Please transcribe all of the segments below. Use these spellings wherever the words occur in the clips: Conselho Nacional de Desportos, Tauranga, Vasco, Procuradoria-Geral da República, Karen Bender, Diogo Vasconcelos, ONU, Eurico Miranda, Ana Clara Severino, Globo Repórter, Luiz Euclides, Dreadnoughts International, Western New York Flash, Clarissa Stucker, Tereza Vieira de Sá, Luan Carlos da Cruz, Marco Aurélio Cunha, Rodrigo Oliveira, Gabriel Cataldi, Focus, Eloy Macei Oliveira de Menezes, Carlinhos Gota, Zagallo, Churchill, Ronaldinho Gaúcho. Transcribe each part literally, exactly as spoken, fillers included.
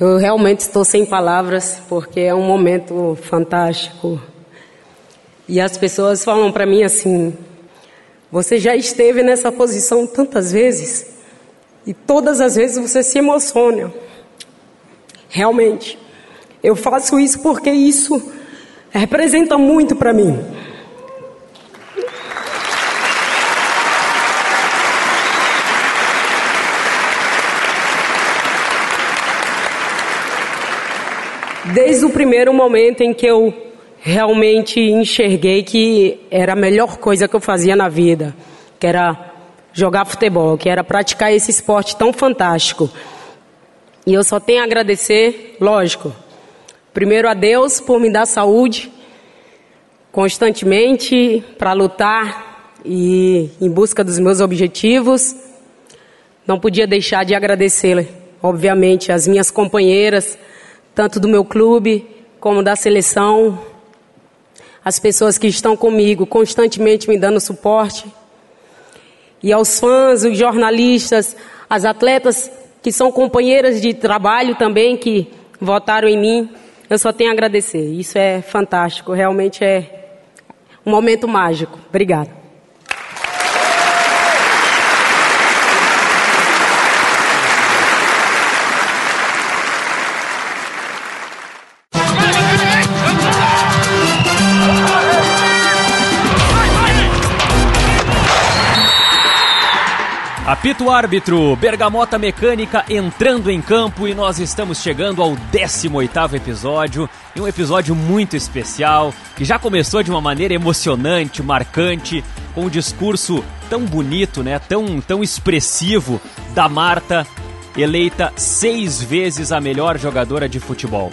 Eu realmente estou sem palavras, porque é um momento fantástico. E as pessoas falam para mim assim, você já esteve nessa posição tantas vezes, e todas as vezes você se emociona. Realmente, eu faço isso porque isso representa muito para mim. Desde o primeiro momento em que eu realmente enxerguei que era a melhor coisa que eu fazia na vida, que era jogar futebol, que era praticar esse esporte tão fantástico. E eu só tenho a agradecer, lógico, primeiro a Deus por me dar saúde constantemente para lutar e em busca dos meus objetivos. Não podia deixar de agradecer, obviamente, as minhas companheiras, tanto do meu clube como da seleção, as pessoas que estão comigo constantemente me dando suporte, e aos fãs, os jornalistas, as atletas que são companheiras de trabalho também, que votaram em mim, eu só tenho a agradecer. Isso é fantástico, realmente é um momento mágico. Obrigada. Apito árbitro, Bergamota Mecânica entrando em campo, e nós estamos chegando ao décimo oitavo episódio, e um episódio muito especial, que já começou de uma maneira emocionante, marcante, com um discurso tão bonito, né, tão, tão expressivo, da Marta, eleita seis vezes a melhor jogadora de futebol.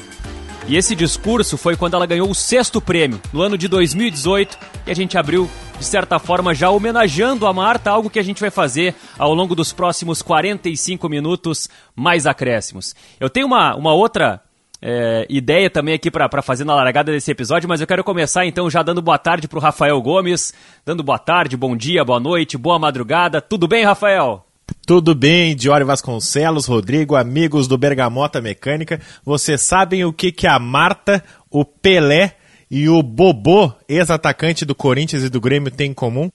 E esse discurso foi quando ela ganhou o sexto prêmio, no ano de dois mil e dezoito, e a gente abriu, de certa forma, já homenageando a Marta, algo que a gente vai fazer ao longo dos próximos quarenta e cinco minutos, mais acréscimos. Eu tenho uma, uma outra é, ideia também aqui para fazer na largada desse episódio, mas eu quero começar então já dando boa tarde para o Rafael Gomes, dando boa tarde, bom dia, boa noite, boa madrugada. Tudo bem, Rafael? Tudo bem, Diogo Vasconcelos, Rodrigo, amigos do Bergamota Mecânica. Vocês sabem o que, que a Marta, o Pelé e o Bobô, ex-atacante do Corinthians e do Grêmio, têm em comum?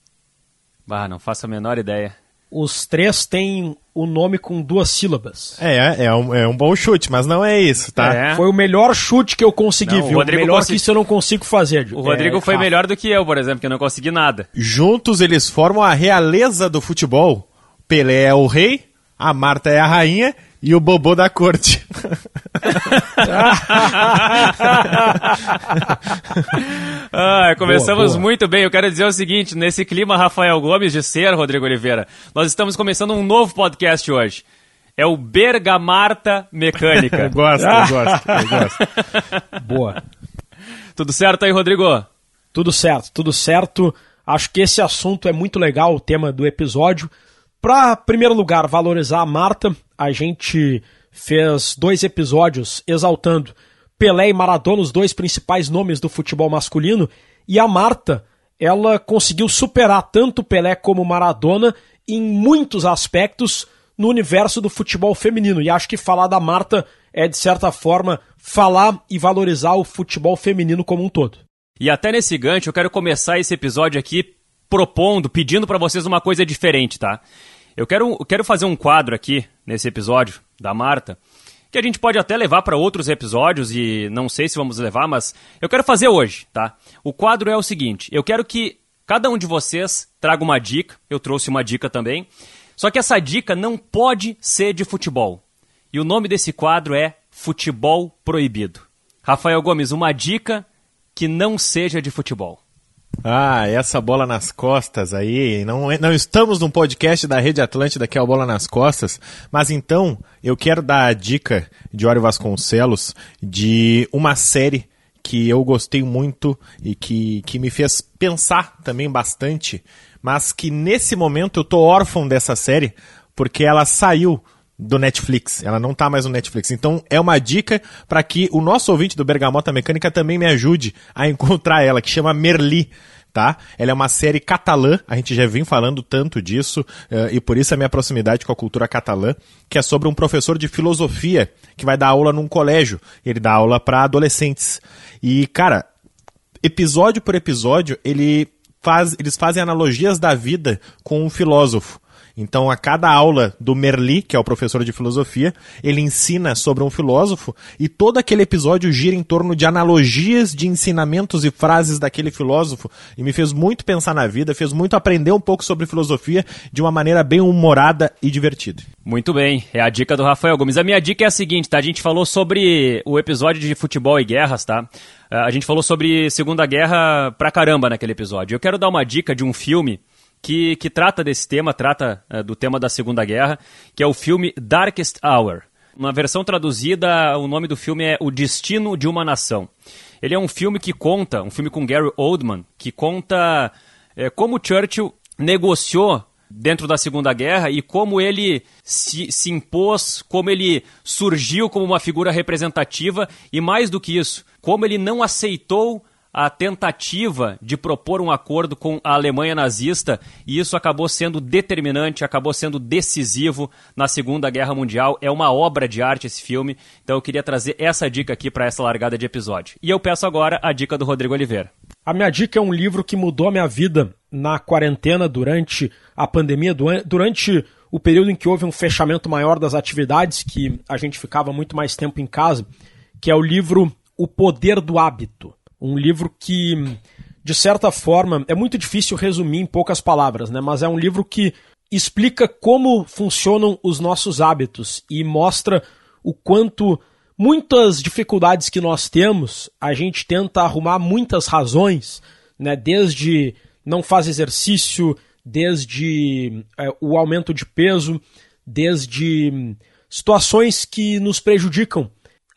Ah, não faço a menor ideia. Os três têm o nome com duas sílabas. É, é um, é um bom chute, mas não é isso, tá? É. Foi o melhor chute que eu consegui, não, viu? O melhor consegui... que isso eu não consigo fazer. O Rodrigo é, foi fácil. Melhor do que eu, por exemplo, que eu não consegui nada. Juntos eles formam a realeza do futebol. Pelé é o rei, a Marta é a rainha e o Bobô da corte. ah, começamos boa, boa. Muito bem. Eu quero dizer o seguinte, nesse clima Rafael Gomes de ser, Rodrigo Oliveira, nós estamos começando um novo podcast hoje. É o Bergamota Mecânica. eu gosto, eu gosto, eu gosto. Boa. Tudo certo aí, Rodrigo? Tudo certo, tudo certo. Acho que esse assunto é muito legal, o tema do episódio. Para, em primeiro lugar, valorizar a Marta, a gente fez dois episódios exaltando Pelé e Maradona, os dois principais nomes do futebol masculino, e a Marta, ela conseguiu superar tanto Pelé como Maradona em muitos aspectos no universo do futebol feminino. E acho que falar da Marta é, de certa forma, falar e valorizar o futebol feminino como um todo. E até nesse gancho, eu quero começar esse episódio aqui propondo, pedindo para vocês uma coisa diferente, tá? Eu quero, eu quero fazer um quadro aqui, nesse episódio da Marta, que a gente pode até levar para outros episódios, e não sei se vamos levar, mas eu quero fazer hoje, tá? O quadro é o seguinte, eu quero que cada um de vocês traga uma dica, eu trouxe uma dica também, só que essa dica não pode ser de futebol. E o nome desse quadro é Futebol Proibido. Rafael Gomes, uma dica que não seja de futebol. Ah, essa bola nas costas aí, não, não estamos num podcast da Rede Atlântida que é o Bola nas Costas, mas então eu quero dar a dica de Ório Vasconcelos de uma série que eu gostei muito e que, que me fez pensar também bastante, mas que nesse momento eu tô órfão dessa série porque ela saiu do Netflix, ela não tá mais no Netflix. Então é uma dica para que o nosso ouvinte do Bergamota Mecânica também me ajude a encontrar ela, que chama Merli, tá? Ela é uma série catalã, a gente já vem falando tanto disso, uh, e por isso a minha proximidade com a cultura catalã, que é sobre um professor de filosofia que vai dar aula num colégio. Ele dá aula para adolescentes. E, cara, episódio por episódio, ele faz, eles fazem analogias da vida com um filósofo. Então, a cada aula do Merli, que é o professor de filosofia, ele ensina sobre um filósofo e todo aquele episódio gira em torno de analogias de ensinamentos e frases daquele filósofo. E me fez muito pensar na vida, fez muito aprender um pouco sobre filosofia de uma maneira bem humorada e divertida. Muito bem, é a dica do Rafael Gomes. A minha dica é a seguinte, tá? A gente falou sobre o episódio de futebol e guerras, tá? A gente falou sobre Segunda Guerra pra caramba naquele episódio. Eu quero dar uma dica de um filme Que, que trata desse tema, trata uh, do tema da Segunda Guerra, que é o filme Darkest Hour. Na versão traduzida, o nome do filme é O Destino de uma Nação. Ele é um filme que conta, um filme com Gary Oldman, que conta é, como Churchill negociou dentro da Segunda Guerra e como ele se, se impôs, como ele surgiu como uma figura representativa e, mais do que isso, como ele não aceitou a tentativa de propor um acordo com a Alemanha nazista, e isso acabou sendo determinante, acabou sendo decisivo na Segunda Guerra Mundial. É uma obra de arte esse filme, então eu queria trazer essa dica aqui para essa largada de episódio. E eu peço agora a dica do Rodrigo Oliveira. A minha dica é um livro que mudou a minha vida na quarentena, durante a pandemia, durante o período em que houve um fechamento maior das atividades, que a gente ficava muito mais tempo em casa, que é o livro O Poder do Hábito. Um livro que, de certa forma, é muito difícil resumir em poucas palavras, né? Mas é um livro que explica como funcionam os nossos hábitos e mostra o quanto muitas dificuldades que nós temos, a gente tenta arrumar muitas razões, né? Desde não fazer exercício, desde é, o aumento de peso, desde situações que nos prejudicam.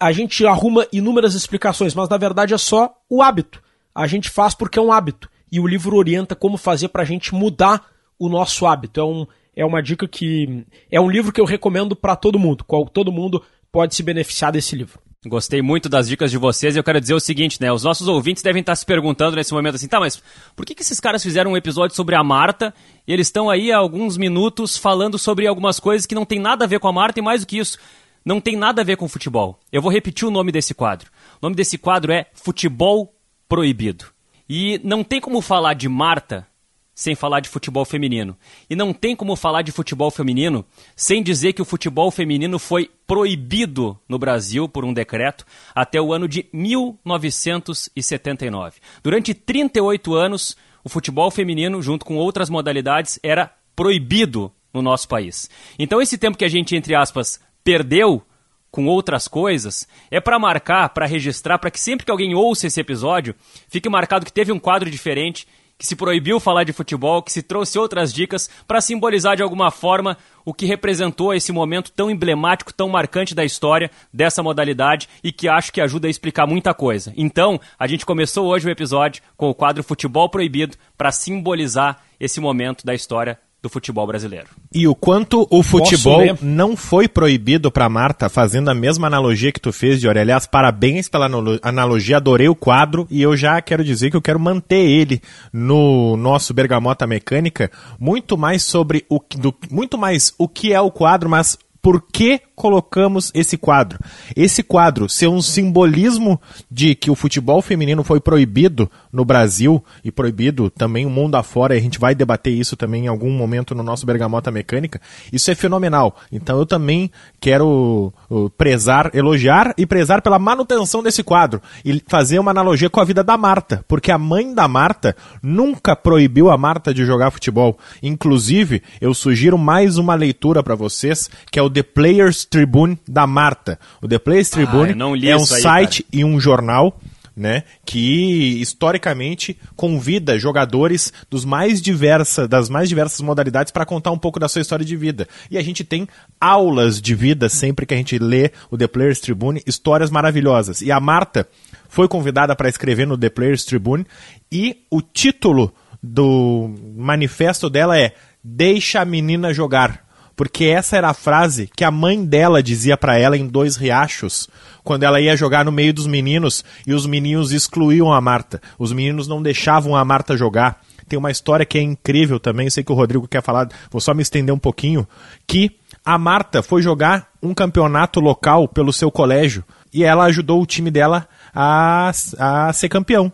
A gente arruma inúmeras explicações, mas na verdade é só o hábito. A gente faz porque é um hábito. E o livro orienta como fazer para a gente mudar o nosso hábito. É, um, é uma dica que... É um livro que eu recomendo para todo mundo. Todo mundo pode se beneficiar desse livro. Gostei muito das dicas de vocês e eu quero dizer o seguinte, né? Os nossos ouvintes devem estar se perguntando nesse momento assim, tá, mas por que que esses caras fizeram um episódio sobre a Marta e eles estão aí há alguns minutos falando sobre algumas coisas que não tem nada a ver com a Marta e mais do que isso, não tem nada a ver com futebol. Eu vou repetir o nome desse quadro. O nome desse quadro é Futebol Proibido. E não tem como falar de Marta sem falar de futebol feminino. E não tem como falar de futebol feminino sem dizer que o futebol feminino foi proibido no Brasil por um decreto até o ano de mil novecentos e setenta e nove. Durante trinta e oito anos, o futebol feminino, junto com outras modalidades, era proibido no nosso país. Então esse tempo que a gente, entre aspas, perdeu com outras coisas, é para marcar, para registrar, para que sempre que alguém ouça esse episódio, fique marcado que teve um quadro diferente, que se proibiu falar de futebol, que se trouxe outras dicas para simbolizar de alguma forma o que representou esse momento tão emblemático, tão marcante da história dessa modalidade e que acho que ajuda a explicar muita coisa. Então, a gente começou hoje o episódio com o quadro Futebol Proibido para simbolizar esse momento da história do futebol brasileiro. E o quanto o futebol não foi proibido para Marta, fazendo a mesma analogia que tu fez, Diori. Aliás, parabéns pela analogia, adorei o quadro e eu já quero dizer que eu quero manter ele no nosso Bergamota Mecânica, muito mais sobre o do, muito mais o que é o quadro, mas por que colocamos esse quadro? Esse quadro ser um simbolismo de que o futebol feminino foi proibido no Brasil e proibido também o mundo afora, e a gente vai debater isso também em algum momento no nosso Bergamota Mecânica, isso é fenomenal. Então eu também quero prezar, elogiar e prezar pela manutenção desse quadro e fazer uma analogia com a vida da Marta, porque a mãe da Marta nunca proibiu a Marta de jogar futebol. Inclusive, eu sugiro mais uma leitura para vocês, que é o The Players Tribune da Marta. O The Players Tribune ah, é um aí, site, cara, e um jornal, né, que historicamente convida jogadores dos mais diversa, das mais diversas modalidades para contar um pouco da sua história de vida. E a gente tem aulas de vida sempre que a gente lê o The Players Tribune, histórias maravilhosas. E a Marta foi convidada para escrever no The Players Tribune e o título do manifesto dela é Deixa a Menina Jogar. porque essa era a frase que a mãe dela dizia para ela em Dois Riachos, quando ela ia jogar no meio dos meninos e os meninos excluíam a Marta. Os meninos não deixavam a Marta jogar. Tem uma história que é incrível também, eu sei que o Rodrigo quer falar, vou só me estender um pouquinho, que a Marta foi jogar um campeonato local pelo seu colégio e ela ajudou o time dela a, a ser campeão.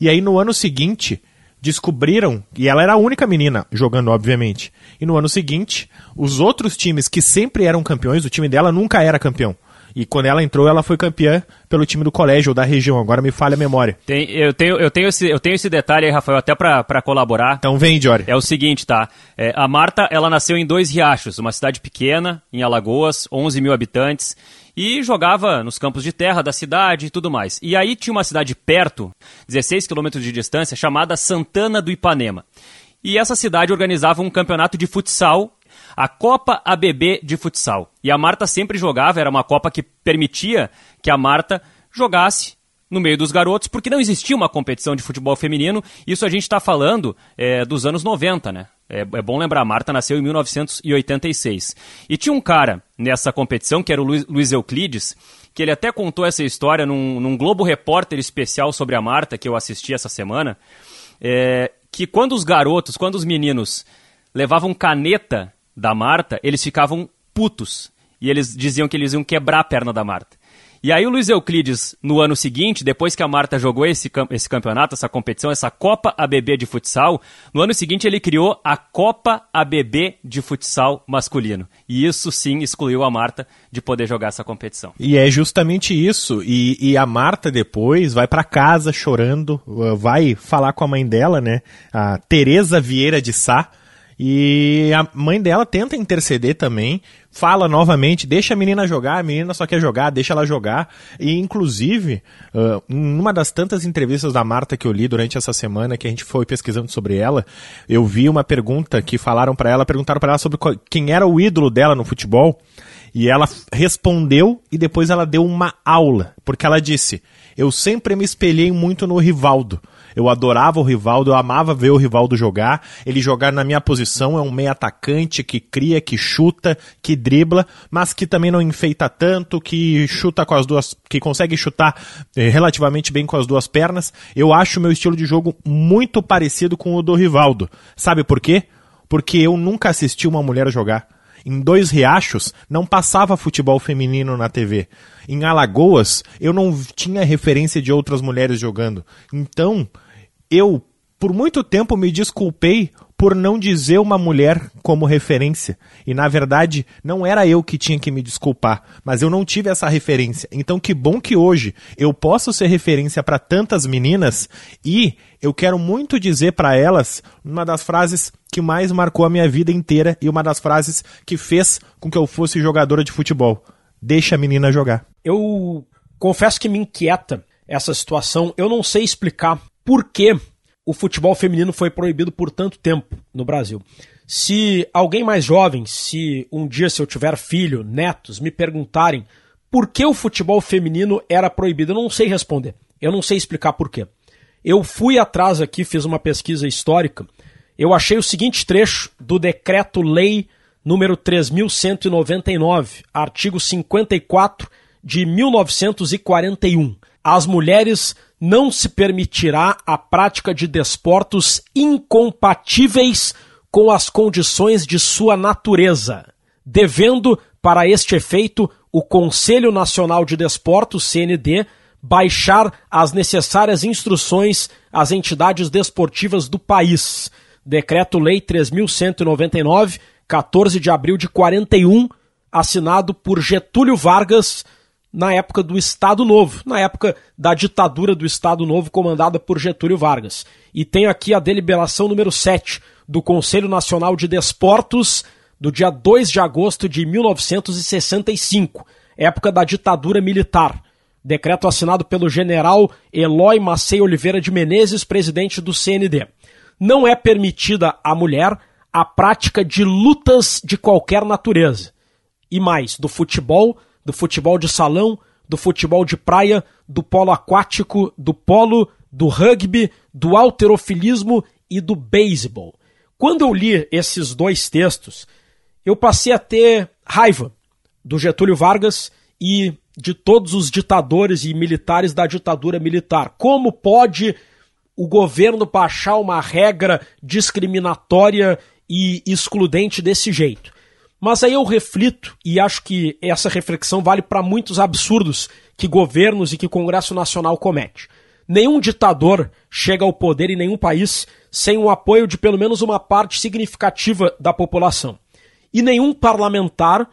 E aí no ano seguinte descobriram, e ela era a única menina jogando, obviamente, e no ano seguinte os outros times que sempre eram campeões, o time dela nunca era campeão. E quando ela entrou, ela foi campeã pelo time do colégio ou da região. Agora me falha a memória. Tem, eu, tenho, eu, tenho esse, eu tenho esse detalhe aí, Rafael, até pra, pra colaborar. Então vem, Diori. É o seguinte, tá? É, a Marta, ela nasceu em Dois Riachos, uma cidade pequena, em Alagoas, onze mil habitantes, e jogava nos campos de terra da cidade e tudo mais. E aí tinha uma cidade perto, dezesseis quilômetros de distância, chamada Santana do Ipanema. E essa cidade organizava um campeonato de futsal, a Copa A B B de futsal. E a Marta sempre jogava, era uma Copa que permitia que a Marta jogasse no meio dos garotos, porque não existia uma competição de futebol feminino. Isso a gente está falando é, dos anos noventa, né? É, é bom lembrar, a Marta nasceu em mil novecentos e oitenta e seis. E tinha um cara nessa competição, que era o Luiz, Luiz Euclides, que ele até contou essa história num, num Globo Repórter especial sobre a Marta, que eu assisti essa semana, é, que quando os garotos, quando os meninos levavam caneta da Marta, eles ficavam putos e eles diziam que eles iam quebrar a perna da Marta. E aí o Luiz Euclides, no ano seguinte, depois que a Marta jogou esse, esse campeonato, essa competição, essa Copa A B B de futsal, no ano seguinte ele criou a Copa A B B de futsal masculino. E isso sim excluiu a Marta de poder jogar essa competição. E é justamente isso. E, e a Marta depois vai para casa chorando, vai falar com a mãe dela, né? A Tereza Vieira de Sá. E a mãe dela tenta interceder também, fala novamente, deixa a menina jogar, a menina só quer jogar, deixa ela jogar. E inclusive, uh, em uma das tantas entrevistas da Marta que eu li durante essa semana, que a gente foi pesquisando sobre ela, eu vi uma pergunta que falaram para ela, perguntaram para ela sobre qual, quem era o ídolo dela no futebol, e ela respondeu e depois ela deu uma aula, porque ela disse, eu sempre me espelhei muito no Rivaldo. Eu adorava o Rivaldo, eu amava ver o Rivaldo jogar, ele jogar na minha posição, é um meio atacante que cria, que chuta, que dribla, mas que também não enfeita tanto, que chuta com as duas, que consegue chutar eh, relativamente bem com as duas pernas. Eu acho o meu estilo de jogo muito parecido com o do Rivaldo. Sabe por quê? Porque eu nunca assisti uma mulher jogar. Em Dois Riachos, não passava futebol feminino na T V. Em Alagoas, eu não tinha referência de outras mulheres jogando. Então, eu, por muito tempo, me desculpei por não dizer uma mulher como referência. E, na verdade, não era eu que tinha que me desculpar, mas eu não tive essa referência. Então, que bom que hoje eu posso ser referência para tantas meninas e eu quero muito dizer para elas uma das frases que mais marcou a minha vida inteira e uma das frases que fez com que eu fosse jogadora de futebol. Deixa a menina jogar. Eu confesso que me inquieta essa situação. Eu não sei explicar por que o futebol feminino foi proibido por tanto tempo no Brasil. Se alguém mais jovem, se um dia se eu tiver filho, netos, me perguntarem por que o futebol feminino era proibido, eu não sei responder. Eu não sei explicar por quê. Eu fui atrás aqui, fiz uma pesquisa histórica, eu achei o seguinte trecho do Decreto-Lei número três mil cento e noventa e nove, artigo cinquenta e quatro de mil novecentos e quarenta e um. As mulheres não se permitirá a prática de desportos incompatíveis com as condições de sua natureza, devendo, para este efeito, o Conselho Nacional de Desportos, C N D, baixar as necessárias instruções às entidades desportivas do país. Decreto-Lei três mil cento e noventa e nove, quatorze de abril de quarenta e um, assinado por Getúlio Vargas, na época do Estado Novo, na época da ditadura do Estado Novo comandada por Getúlio Vargas. E tem aqui a deliberação número sete do Conselho Nacional de Desportos, do dia dois de agosto de mil novecentos e sessenta e cinco, época da ditadura militar. Decreto assinado pelo general Eloy Macei Oliveira de Menezes, presidente do C N D. Não é permitida à mulher a prática de lutas de qualquer natureza. E mais, do futebol, do futebol de salão, do futebol de praia, do polo aquático, do polo, do rugby, do halterofilismo e do beisebol. Quando eu li esses dois textos, eu passei a ter raiva do Getúlio Vargas e de todos os ditadores e militares da ditadura militar. Como pode o governo baixar uma regra discriminatória e excludente desse jeito? Mas aí eu reflito, e acho que essa reflexão vale para muitos absurdos que governos e que o Congresso Nacional comete. Nenhum ditador chega ao poder em nenhum país sem o apoio de pelo menos uma parte significativa da população. E nenhum parlamentar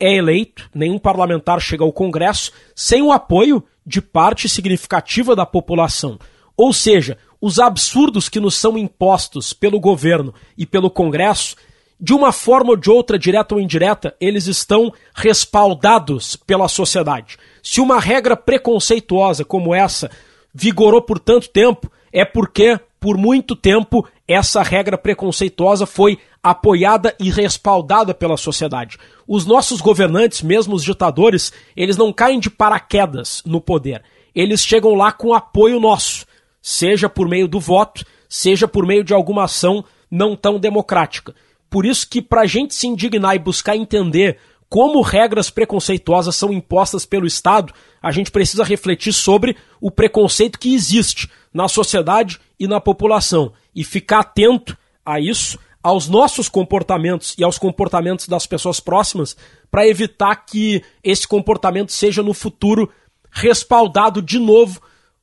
é eleito, nenhum parlamentar chega ao Congresso sem o apoio de parte significativa da população. Ou seja, os absurdos que nos são impostos pelo governo e pelo Congresso, de uma forma ou de outra, direta ou indireta, eles estão respaldados pela sociedade. Se uma regra preconceituosa como essa vigorou por tanto tempo, é porque, por muito tempo, essa regra preconceituosa foi apoiada e respaldada pela sociedade. Os nossos governantes, mesmo os ditadores, eles não caem de paraquedas no poder. Eles chegam lá com apoio nosso, seja por meio do voto, seja por meio de alguma ação não tão democrática. Por isso que, para a gente se indignar e buscar entender como regras preconceituosas são impostas pelo Estado, a gente precisa refletir sobre o preconceito que existe na sociedade e na população e ficar atento a isso, aos nossos comportamentos e aos comportamentos das pessoas próximas, para evitar que esse comportamento seja no futuro respaldado de novo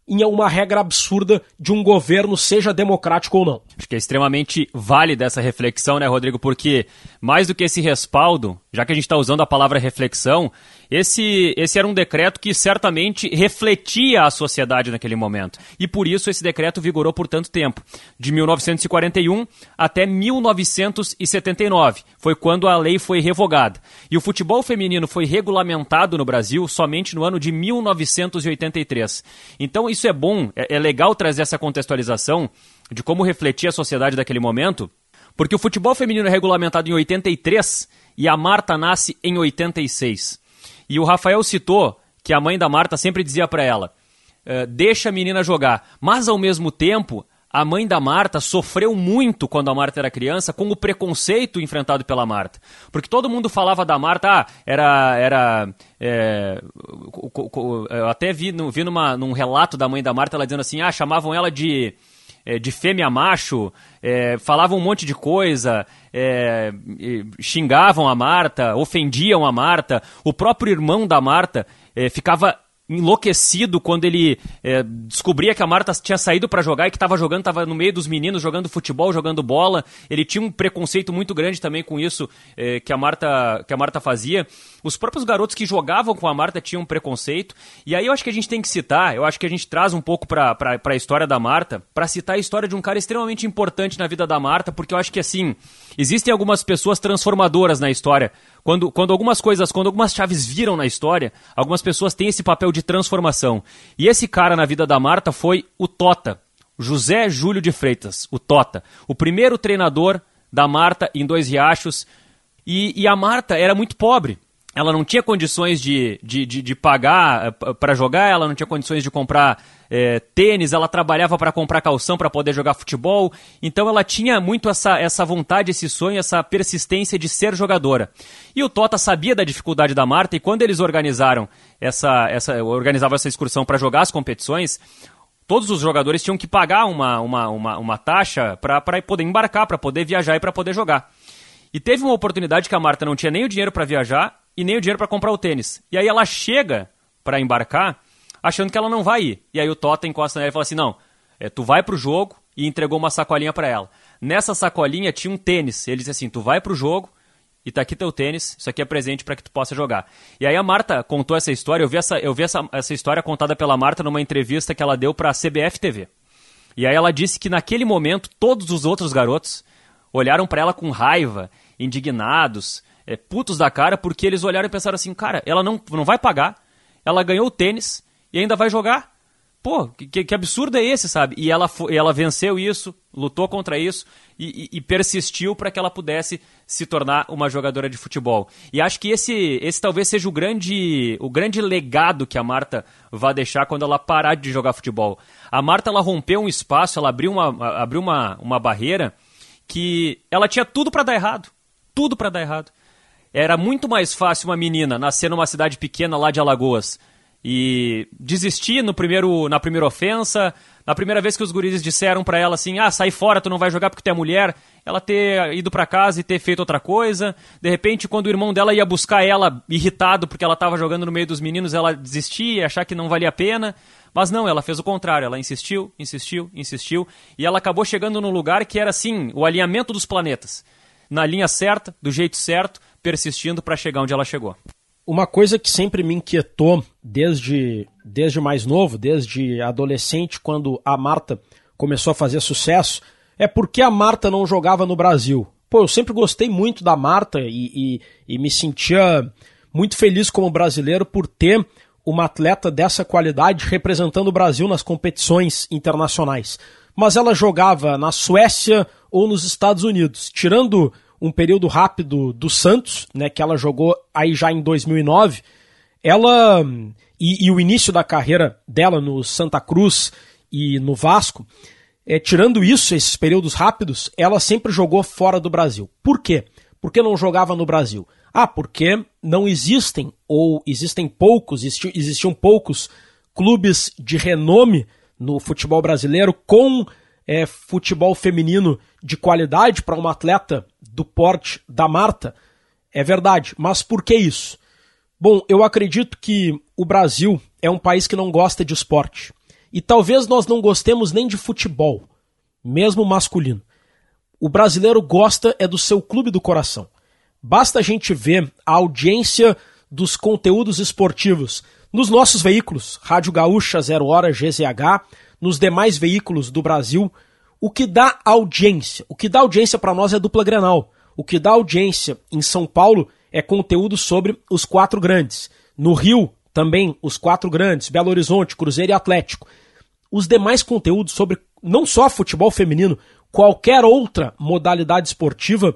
em uma regra absurda de um governo, seja democrático ou não. Acho que é extremamente válida essa reflexão, né, Rodrigo? Porque, mais do que esse respaldo, já que a gente está usando a palavra reflexão, esse, esse era um decreto que certamente refletia a sociedade naquele momento. E por isso esse decreto vigorou por tanto tempo. De mil novecentos e quarenta e um até mil novecentos e setenta e nove, foi quando a lei foi revogada. E o futebol feminino foi regulamentado no Brasil somente no ano de mil novecentos e oitenta e três. Então isso é bom, é legal trazer essa contextualização de como refletir a sociedade daquele momento, porque o futebol feminino é regulamentado em oitenta e três e a Marta nasce em oitenta e seis. E o Rafael citou que a mãe da Marta sempre dizia para ela, deixa a menina jogar, mas ao mesmo tempo a mãe da Marta sofreu muito quando a Marta era criança com o preconceito enfrentado pela Marta. Porque todo mundo falava da Marta, ah, era... era é, eu até vi, vi numa, num relato da mãe da Marta, ela dizendo assim, ah, chamavam ela de, de fêmea macho, é, falavam um monte de coisa, é, xingavam a Marta, ofendiam a Marta. O próprio irmão da Marta é, ficava enlouquecido quando ele é, descobria que a Marta tinha saído para jogar e que estava jogando, estava no meio dos meninos, jogando futebol, jogando bola. Ele tinha um preconceito muito grande também com isso é, que, a Marta, que a Marta fazia. Os próprios garotos que jogavam com a Marta tinham um preconceito. E aí eu acho que a gente tem que citar, eu acho que a gente traz um pouco para a história da Marta, para citar a história de um cara extremamente importante na vida da Marta, porque eu acho que, assim, existem algumas pessoas transformadoras na história. Quando, quando algumas coisas, quando algumas chaves viram na história, algumas pessoas têm esse papel de transformação. E esse cara na vida da Marta foi o Tota, José Júlio de Freitas, o Tota. O primeiro treinador da Marta em Dois Riachos. E, e a Marta era muito pobre. Ela não tinha condições de, de, de, de pagar para jogar, ela não tinha condições de comprar é, tênis, ela trabalhava para comprar calção para poder jogar futebol. Então ela tinha muito essa, essa vontade, esse sonho, essa persistência de ser jogadora. E o Tota sabia da dificuldade da Marta e quando eles organizaram essa, essa, organizavam essa excursão para jogar as competições, todos os jogadores tinham que pagar uma, uma, uma, uma taxa para poder embarcar, para poder viajar e para poder jogar. E teve uma oportunidade que a Marta não tinha nem o dinheiro para viajar e nem o dinheiro para comprar o tênis. E aí ela chega para embarcar achando que ela não vai ir. E aí o Tota encosta nela e fala assim, não, é, tu vai pro jogo, e entregou uma sacolinha para ela. Nessa sacolinha tinha um tênis. Ele disse assim, tu vai pro jogo e tá aqui teu tênis, isso aqui é presente para que tu possa jogar. E aí a Marta contou essa história, eu vi essa, eu vi essa, essa história contada pela Marta numa entrevista que ela deu para a C B F T V. E aí ela disse que naquele momento todos os outros garotos olharam para ela com raiva, indignados, É, putos da cara, porque eles olharam e pensaram assim, cara, ela não, não vai pagar, ela ganhou o tênis e ainda vai jogar. Pô, que, que absurdo é esse, sabe? E ela, ela venceu isso, lutou contra isso e, e, e persistiu para que ela pudesse se tornar uma jogadora de futebol. E acho que esse, esse talvez seja o grande, o grande legado que a Marta vai deixar quando ela parar de jogar futebol. A Marta, ela rompeu um espaço, ela abriu uma, abriu uma, uma barreira que ela tinha tudo para dar errado. Tudo para dar errado. Era muito mais fácil uma menina nascer numa cidade pequena lá de Alagoas e desistir no primeiro, na primeira ofensa, na primeira vez que os guris disseram pra ela assim, ah, sai fora, tu não vai jogar porque tu é mulher, ela ter ido pra casa e ter feito outra coisa. De repente, quando o irmão dela ia buscar ela irritado porque ela tava jogando no meio dos meninos, ela desistia e achar que não valia a pena. Mas não, ela fez o contrário, ela insistiu, insistiu, insistiu, e ela acabou chegando num lugar que era assim, o alinhamento dos planetas. Na linha certa, do jeito certo, persistindo pra chegar onde ela chegou. Uma coisa que sempre me inquietou desde, desde mais novo, desde adolescente, quando a Marta começou a fazer sucesso, é porque a Marta não jogava no Brasil. Pô, eu sempre gostei muito da Marta e, e, e me sentia muito feliz como brasileiro por ter uma atleta dessa qualidade representando o Brasil nas competições internacionais. Mas ela jogava na Suécia ou nos Estados Unidos, tirando um período rápido do Santos, né, que ela jogou aí já em dois mil e nove, ela, e, e o início da carreira dela no Santa Cruz e no Vasco, é, tirando isso, esses períodos rápidos, ela sempre jogou fora do Brasil. Por quê? Por que não jogava no Brasil? Ah, porque não existem, ou existem poucos, existi, existiam poucos clubes de renome no futebol brasileiro com é, futebol feminino de qualidade para uma atleta do porte da Marta, é verdade, mas por que isso? Bom, eu acredito que o Brasil é um país que não gosta de esporte, e talvez nós não gostemos nem de futebol, mesmo masculino. O brasileiro gosta é do seu clube do coração. Basta a gente ver a audiência dos conteúdos esportivos nos nossos veículos, Rádio Gaúcha, Zero Hora, G Z H, nos demais veículos do Brasil. O que dá audiência? O que dá audiência para nós é dupla Grenal. O que dá audiência em São Paulo é conteúdo sobre os quatro grandes. No Rio, também os quatro grandes, Belo Horizonte, Cruzeiro e Atlético. Os demais conteúdos sobre não só futebol feminino, qualquer outra modalidade esportiva,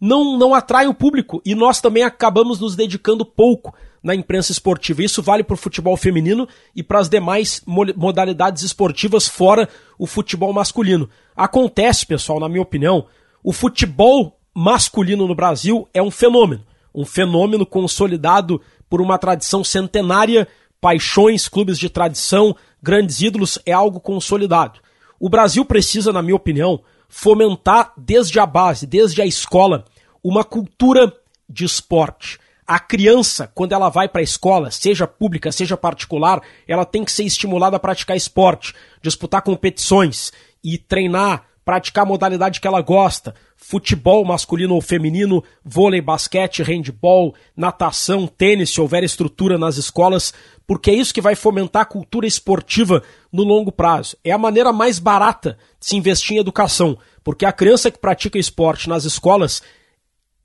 não, não atrai o público. E nós também acabamos nos dedicando pouco na imprensa esportiva. Isso vale para o futebol feminino e para as demais modalidades esportivas fora o futebol masculino. Acontece, pessoal, na minha opinião, o futebol masculino no Brasil é um fenômeno. Um fenômeno consolidado por uma tradição centenária, paixões, clubes de tradição, grandes ídolos, é algo consolidado. O Brasil precisa, na minha opinião, fomentar desde a base, desde a escola, uma cultura de esporte. A criança, quando ela vai para a escola, seja pública, seja particular, ela tem que ser estimulada a praticar esporte, disputar competições e treinar, praticar a modalidade que ela gosta, futebol masculino ou feminino, vôlei, basquete, handball, natação, tênis, se houver estrutura nas escolas, porque é isso que vai fomentar a cultura esportiva no longo prazo. É a maneira mais barata de se investir em educação, porque a criança que pratica esporte nas escolas,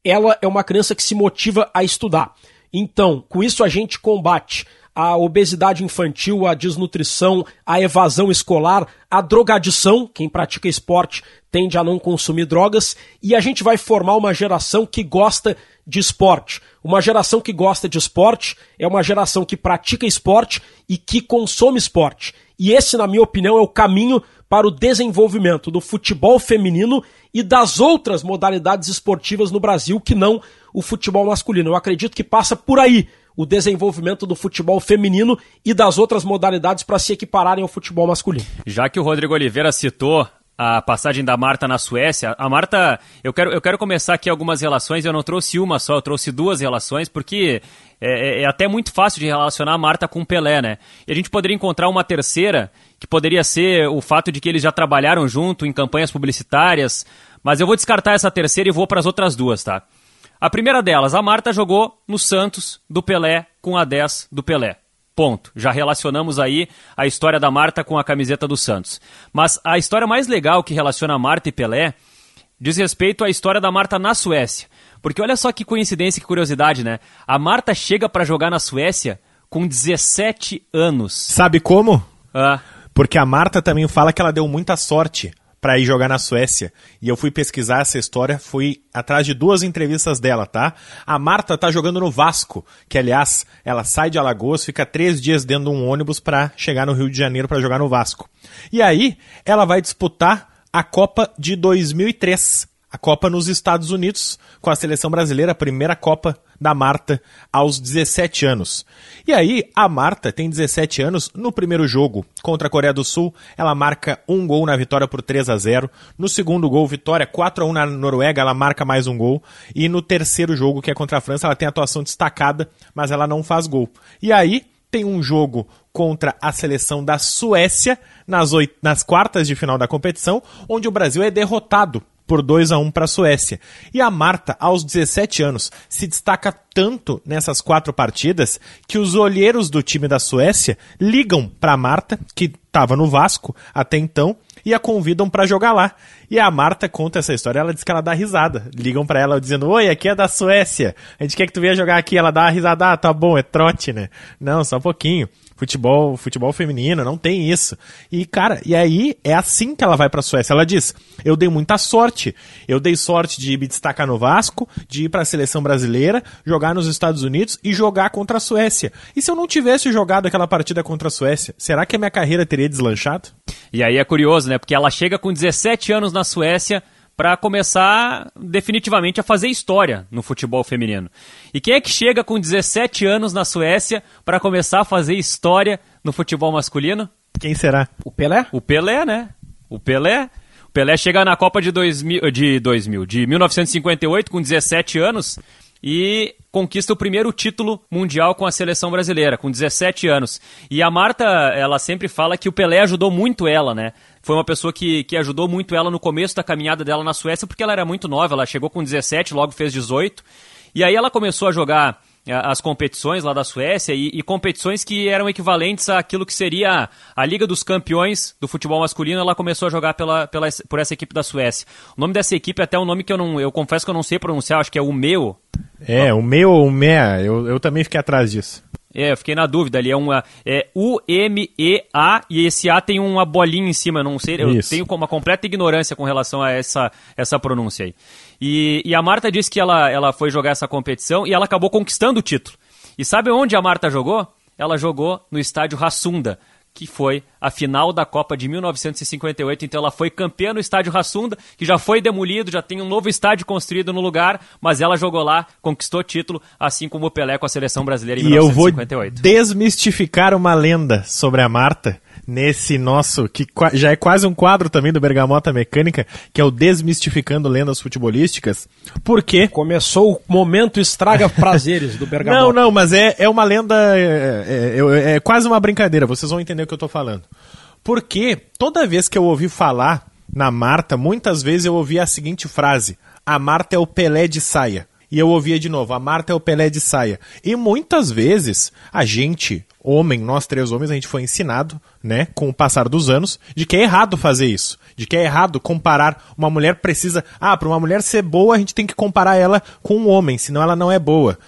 ela é uma criança que se motiva a estudar. Então, com isso a gente combate a obesidade infantil, a desnutrição, a evasão escolar, a drogadição, quem pratica esporte tende a não consumir drogas, e a gente vai formar uma geração que gosta de esporte. Uma geração que gosta de esporte é uma geração que pratica esporte e que consome esporte. E esse, na minha opinião, é o caminho para o desenvolvimento do futebol feminino e das outras modalidades esportivas no Brasil, que não o futebol masculino. Eu acredito que passa por aí o desenvolvimento do futebol feminino e das outras modalidades para se equipararem ao futebol masculino. Já que o Rodrigo Oliveira citou a passagem da Marta na Suécia, a Marta, eu quero, eu quero começar aqui algumas relações, eu não trouxe uma só, eu trouxe duas relações, porque é, é até muito fácil de relacionar a Marta com o Pelé, né? E a gente poderia encontrar uma terceira, que poderia ser o fato de que eles já trabalharam junto em campanhas publicitárias, mas eu vou descartar essa terceira e vou para as outras duas, tá? A primeira delas, a Marta jogou no Santos do Pelé com a dez do Pelé. Ponto. Já relacionamos aí a história da Marta com a camiseta do Santos. Mas a história mais legal que relaciona Marta e Pelé diz respeito à história da Marta na Suécia. Porque olha só que coincidência, que curiosidade, né? A Marta chega pra jogar na Suécia com dezessete anos. Sabe como? Ah. Porque a Marta também fala que ela deu muita sorte pra ir jogar na Suécia, e eu fui pesquisar essa história, fui atrás de duas entrevistas dela, tá? A Marta tá jogando no Vasco, que aliás, ela sai de Alagoas, fica três dias dentro de um ônibus pra chegar no Rio de Janeiro pra jogar no Vasco. E aí, ela vai disputar a Copa de dois mil e três, a Copa nos Estados Unidos, com a seleção brasileira, a primeira Copa da Marta aos dezessete anos. E aí, a Marta tem dezessete anos no primeiro jogo. Contra a Coreia do Sul, ela marca um gol na vitória por três a zero. No segundo gol, vitória quatro a um na Noruega, ela marca mais um gol. E no terceiro jogo, que é contra a França, ela tem atuação destacada, mas ela não faz gol. E aí, tem um jogo contra a seleção da Suécia nas, oito, nas quartas de final da competição, onde o Brasil é derrotado por dois a um para a Suécia. E a Marta, aos dezessete anos, se destaca tanto nessas quatro partidas que os olheiros do time da Suécia ligam para a Marta, que estava no Vasco até então, e a convidam para jogar lá. E a Marta conta essa história, ela diz que ela dá risada. Ligam para ela dizendo: "Oi, aqui é da Suécia, a gente quer que tu venha jogar aqui." Ela dá uma risada: "Ah, tá bom, é trote, né? Não, só um pouquinho. Futebol, futebol feminino, não tem isso." E, cara, e aí é assim que ela vai pra Suécia. Ela diz: eu dei muita sorte. Eu dei sorte de me destacar no Vasco, de ir pra seleção brasileira, jogar nos Estados Unidos e jogar contra a Suécia. E se eu não tivesse jogado aquela partida contra a Suécia, será que a minha carreira teria deslanchado? E aí é curioso, né? Porque ela chega com dezessete anos na Suécia para começar definitivamente a fazer história no futebol feminino. E quem é que chega com dezessete anos na Suécia para começar a fazer história no futebol masculino? Quem será? O Pelé? O Pelé, né? O Pelé. O Pelé chega na Copa de, dois mil, de, dois mil, de mil novecentos e cinquenta e oito com dezessete anos e conquista o primeiro título mundial com a seleção brasileira, com dezessete anos. E a Marta, ela sempre fala que o Pelé ajudou muito ela, né? Foi uma pessoa que, que ajudou muito ela no começo da caminhada dela na Suécia, porque ela era muito nova, ela chegou com dezessete, logo fez dezoito. E aí ela começou a jogar as competições lá da Suécia e, e competições que eram equivalentes àquilo que seria a Liga dos Campeões do futebol masculino. Ela começou a jogar pela, pela, por essa equipe da Suécia. O nome dessa equipe é até um nome que eu não, eu confesso que eu não sei pronunciar, acho que é Umeå. É, Umeå ou Umeå, eu, eu também fiquei atrás disso. É, eu fiquei na dúvida ali, é uma é U M E A e esse A tem uma bolinha em cima, eu não sei, eu Isso. tenho uma completa ignorância com relação a essa, essa pronúncia aí. E, e a Marta disse que ela, ela foi jogar essa competição e ela acabou conquistando o título. E sabe onde a Marta jogou? Ela jogou no estádio Råsunda, que foi a final da Copa de mil novecentos e cinquenta e oito, então ela foi campeã no estádio Råsunda, que já foi demolido, já tem um novo estádio construído no lugar, mas ela jogou lá, conquistou título, assim como o Pelé com a seleção brasileira em mil novecentos e cinquenta e oito. E eu vou desmistificar uma lenda sobre a Marta, nesse nosso, que já é quase um quadro também do Bergamota Mecânica, que é o Desmistificando Lendas Futebolísticas, porque... Começou o momento estraga prazeres do Bergamota. Não, não, mas é, é uma lenda, é, é, é quase uma brincadeira, vocês vão entender o que eu tô falando. Porque toda vez que eu ouvi falar na Marta, muitas vezes eu ouvi a seguinte frase: a Marta é o Pelé de saia. E eu ouvia de novo: a Marta é o Pelé de saia. E muitas vezes a gente, homem, nós três homens, a gente foi ensinado, né, com o passar dos anos, de que é errado fazer isso, de que é errado comparar. Uma mulher precisa... Ah, para uma mulher ser boa, a gente tem que comparar ela com um homem, senão ela não é boa.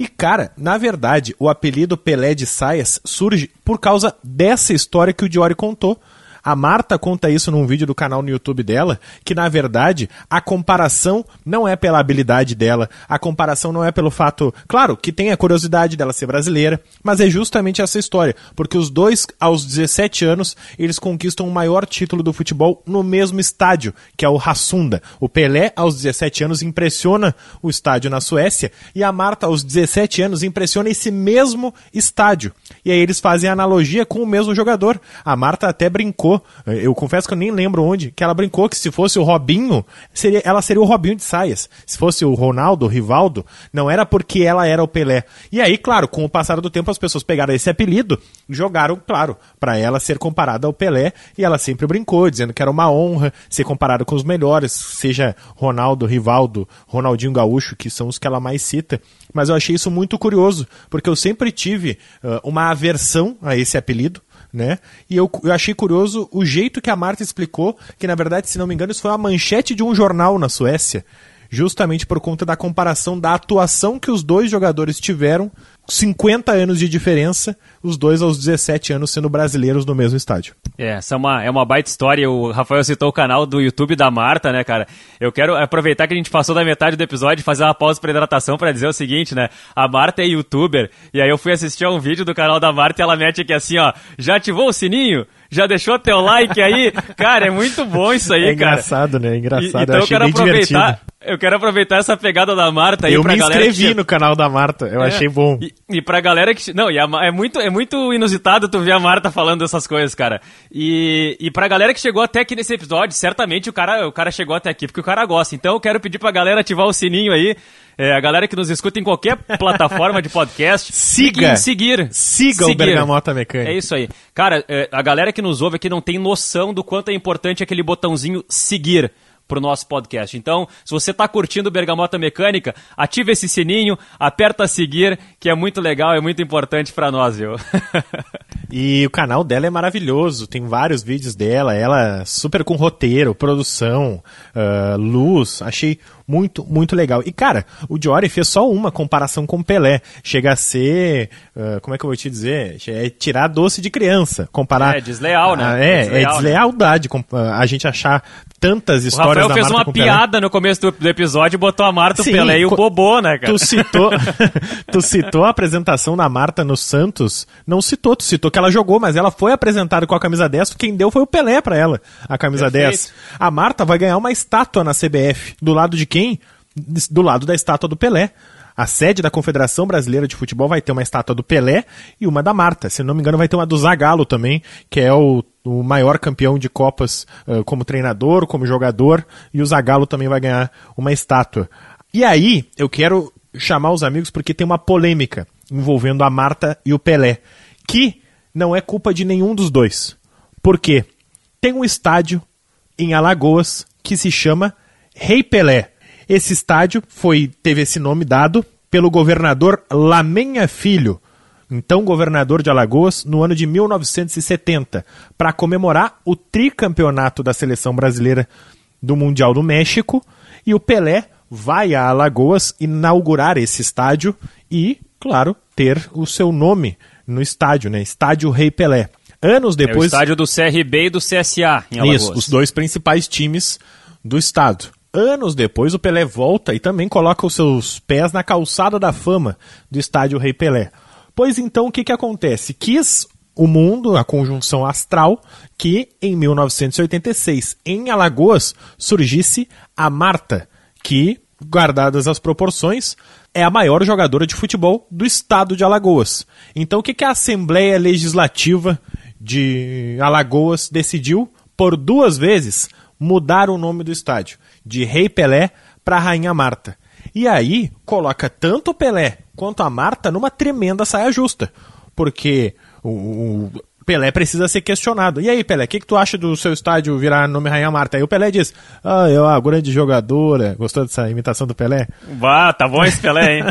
E, cara, na verdade, o apelido Pelé de saias surge por causa dessa história que o Diori contou. A Marta conta isso num vídeo do canal no YouTube dela, que na verdade a comparação não é pela habilidade dela, a comparação não é pelo fato, claro, que tem a curiosidade dela ser brasileira, mas é justamente essa história, porque os dois, aos dezessete anos, eles conquistam o maior título do futebol no mesmo estádio, que é o Råsunda. O Pelé, aos dezessete anos, impressiona o estádio na Suécia, e a Marta, aos dezessete anos, impressiona esse mesmo estádio. E aí eles fazem a analogia com o mesmo jogador. A Marta até brincou, eu confesso que eu nem lembro onde, que ela brincou que se fosse o Robinho, seria, ela seria o Robinho de saias. Se fosse o Ronaldo, o Rivaldo, não era porque ela era o Pelé. E aí, claro, com o passar do tempo, as pessoas pegaram esse apelido e jogaram, claro, para ela ser comparada ao Pelé, e ela sempre brincou, dizendo que era uma honra ser comparada com os melhores, seja Ronaldo, Rivaldo, Ronaldinho Gaúcho, que são os que ela mais cita. Mas eu achei isso muito curioso, porque eu sempre tive uh, uma aversão a esse apelido, né? E eu, eu achei curioso o jeito que a Marta explicou, que na verdade, se não me engano, isso foi uma manchete de um jornal na Suécia, justamente por conta da comparação da atuação que os dois jogadores tiveram, cinquenta anos de diferença, os dois aos dezessete anos sendo brasileiros no mesmo estádio. É, essa é uma, é uma baita história. O Rafael citou o canal do YouTube da Marta, né, cara? Eu quero aproveitar que a gente passou da metade do episódio e fazer uma pausa para hidratação para dizer o seguinte, né? A Marta é youtuber, e aí eu fui assistir a um vídeo do canal da Marta e ela mete aqui assim, ó: já ativou o sininho? Já deixou teu like aí? Cara, é muito bom isso aí, cara. É engraçado, cara. Né? É engraçado. E, então eu, eu quero aproveitar... Divertido. Eu quero aproveitar essa pegada da Marta aí eu pra galera. Eu me inscrevi que... no canal da Marta, eu é. achei bom. E, e pra galera que... Não, e a, é, muito, é muito inusitado tu ver a Marta falando essas coisas, cara. E, e pra galera que chegou até aqui nesse episódio, certamente o cara, o cara chegou até aqui porque o cara gosta. Então eu quero pedir pra galera ativar o sininho aí. É, a galera que nos escuta em qualquer plataforma de podcast. Siga! Seguir. Siga seguir. O Bergamota Mecânica. É isso aí. Cara, é, a galera que nos ouve aqui não tem noção do quanto é importante aquele botãozinho seguir pro nosso podcast. Então, se você tá curtindo Bergamota Mecânica, ativa esse sininho, aperta seguir, que é muito legal, é muito importante pra nós, viu? E o canal dela é maravilhoso, tem vários vídeos dela, ela super com roteiro, produção, uh, luz, achei muito, muito legal. E, cara, o Diori fez só uma comparação com o Pelé. Chega a ser, uh, como é que eu vou te dizer? É tirar doce de criança. Comparar... É desleal, né? Ah, é, desleal, é deslealdade, né? A gente achar tantas histórias da Marta com o Pelé. O Rafael fez uma piada no começo do, do episódio e botou a Marta, sim, o Pelé e o Bobô, né, cara? Tu citou, tu citou a apresentação da Marta no Santos. Não citou, tu citou que ela jogou, mas ela foi apresentada com a camisa dez. Quem deu foi o Pelé pra ela, a camisa Perfeito. dez. A Marta vai ganhar uma estátua na C B F. Do lado de quem? Do lado da estátua do Pelé. A sede da Confederação Brasileira de Futebol vai ter uma estátua do Pelé e uma da Marta. Se não me engano, vai ter uma do Zagallo também, que é o, o maior campeão de Copas uh, como treinador, como jogador, e o Zagallo também vai ganhar uma estátua. E aí, eu quero chamar os amigos porque tem uma polêmica envolvendo a Marta e o Pelé, que não é culpa de nenhum dos dois. Por quê? Tem um estádio em Alagoas que se chama Rei Pelé. Esse estádio foi, teve esse nome dado pelo governador Lamenha Filho, então governador de Alagoas, no ano de mil novecentos e setenta, para comemorar o tricampeonato da seleção brasileira do Mundial do México. E o Pelé vai a Alagoas inaugurar esse estádio e, claro, ter o seu nome no estádio, né? Estádio Rei Pelé. Anos depois... É o estádio do C R B e do C S A em Alagoas. Isso, os dois principais times do estado. Anos depois, o Pelé volta e também coloca os seus pés na calçada da fama do estádio Rei Pelé. Pois então, o que, que acontece? Quis o mundo, a conjunção astral, que em mil novecentos e oitenta e seis, em Alagoas, surgisse a Marta, que, guardadas as proporções, é a maior jogadora de futebol do estado de Alagoas. Então, o que, que a Assembleia Legislativa de Alagoas decidiu? Por duas vezes, mudar o nome do estádio de Rei Pelé para Rainha Marta. E aí coloca tanto o Pelé quanto a Marta numa tremenda saia justa, porque o, o Pelé precisa ser questionado. E aí, Pelé, o que, que tu acha do seu estádio virar nome Rainha Marta? Aí o Pelé diz, ah, eu a grande jogadora. Gostou dessa imitação do Pelé? Bah, tá bom esse Pelé, hein?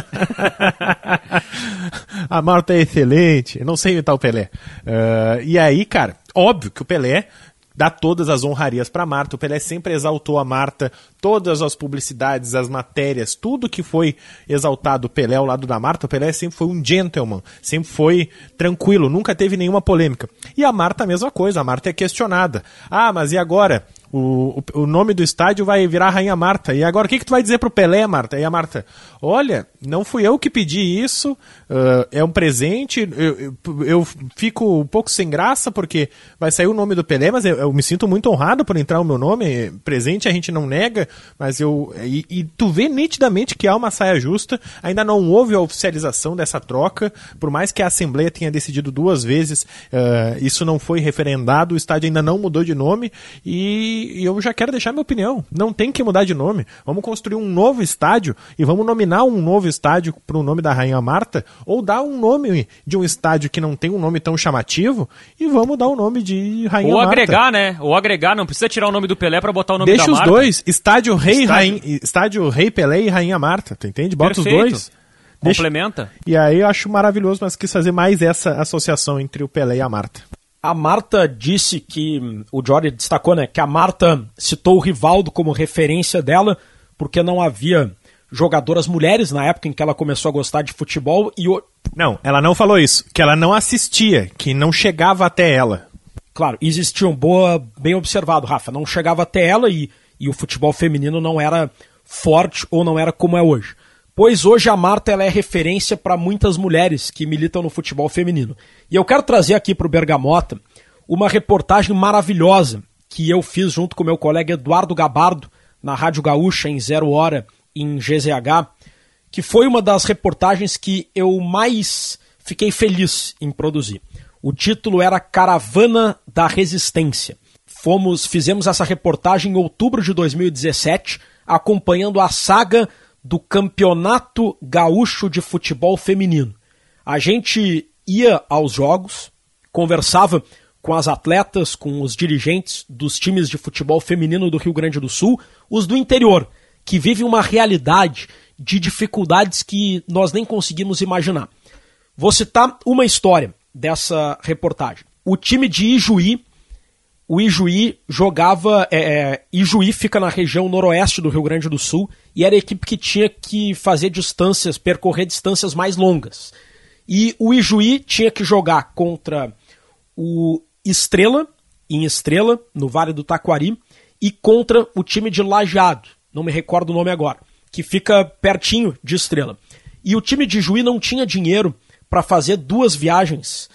A Marta é excelente, eu não sei imitar o Pelé. Uh, e aí, cara, óbvio que o Pelé dá todas as honrarias para Marta, o Pelé sempre exaltou a Marta, todas as publicidades, as matérias, tudo que foi exaltado o Pelé ao lado da Marta, o Pelé sempre foi um gentleman, sempre foi tranquilo, nunca teve nenhuma polêmica. E a Marta a mesma coisa, a Marta é questionada. Ah, mas e agora? O, o, o nome do estádio vai virar Rainha Marta. E agora, o que, que tu vai dizer pro Pelé, Marta? E a Marta, olha, não fui eu que pedi isso, uh, é um presente, eu, eu, eu fico um pouco sem graça porque vai sair o nome do Pelé, mas eu, eu me sinto muito honrado por entrar o meu nome, presente a gente não nega, mas eu... E, e tu vê nitidamente que há uma saia justa, ainda não houve a oficialização dessa troca, por mais que a Assembleia tenha decidido duas vezes, uh, isso não foi referendado, o estádio ainda não mudou de nome, e E eu já quero deixar minha opinião. Não tem que mudar de nome. Vamos construir um novo estádio e vamos nominar um novo estádio para o nome da Rainha Marta, ou dar um nome de um estádio que não tem um nome tão chamativo e vamos dar o nome de Rainha Marta. Ou agregar, né? Ou agregar. Não precisa tirar o nome do Pelé para botar o nome da Marta. Deixa os dois. Estádio Rei, Rainha, estádio Rei Pelé e Rainha Marta. Tu entende? Bota Perfeito. Os dois. Deixa... Complementa. E aí eu acho maravilhoso, mas quis fazer mais essa associação entre o Pelé e a Marta. A Marta disse que, o Jorge destacou, né, que a Marta citou o Rivaldo como referência dela, porque não havia jogadoras mulheres na época em que ela começou a gostar de futebol. E o... Não, ela não falou isso, que ela não assistia, que não chegava até ela. Claro, existiam, boa, bem observado, Rafa, não chegava até ela e, e o futebol feminino não era forte ou não era como é hoje. Pois hoje a Marta ela é referência para muitas mulheres que militam no futebol feminino. E eu quero trazer aqui para o Bergamota uma reportagem maravilhosa que eu fiz junto com o meu colega Eduardo Gabardo na Rádio Gaúcha, em Zero Hora, em G Z H, que foi uma das reportagens que eu mais fiquei feliz em produzir. O título era Caravana da Resistência. Fomos, fizemos essa reportagem em outubro de dois mil e dezessete, acompanhando a saga do Campeonato Gaúcho de Futebol Feminino. A gente ia aos jogos, conversava com as atletas, com os dirigentes dos times de futebol feminino do Rio Grande do Sul, os do interior, que vivem uma realidade de dificuldades que nós nem conseguimos imaginar. Vou citar uma história dessa reportagem. O time de Ijuí, o Ijuí jogava, é, Ijuí fica na região noroeste do Rio Grande do Sul, e era a equipe que tinha que fazer distâncias, percorrer distâncias mais longas. E o Ijuí tinha que jogar contra o Estrela, em Estrela, no Vale do Taquari, e contra o time de Lajeado, não me recordo o nome agora, que fica pertinho de Estrela. E o time de Ijuí não tinha dinheiro para fazer duas viagens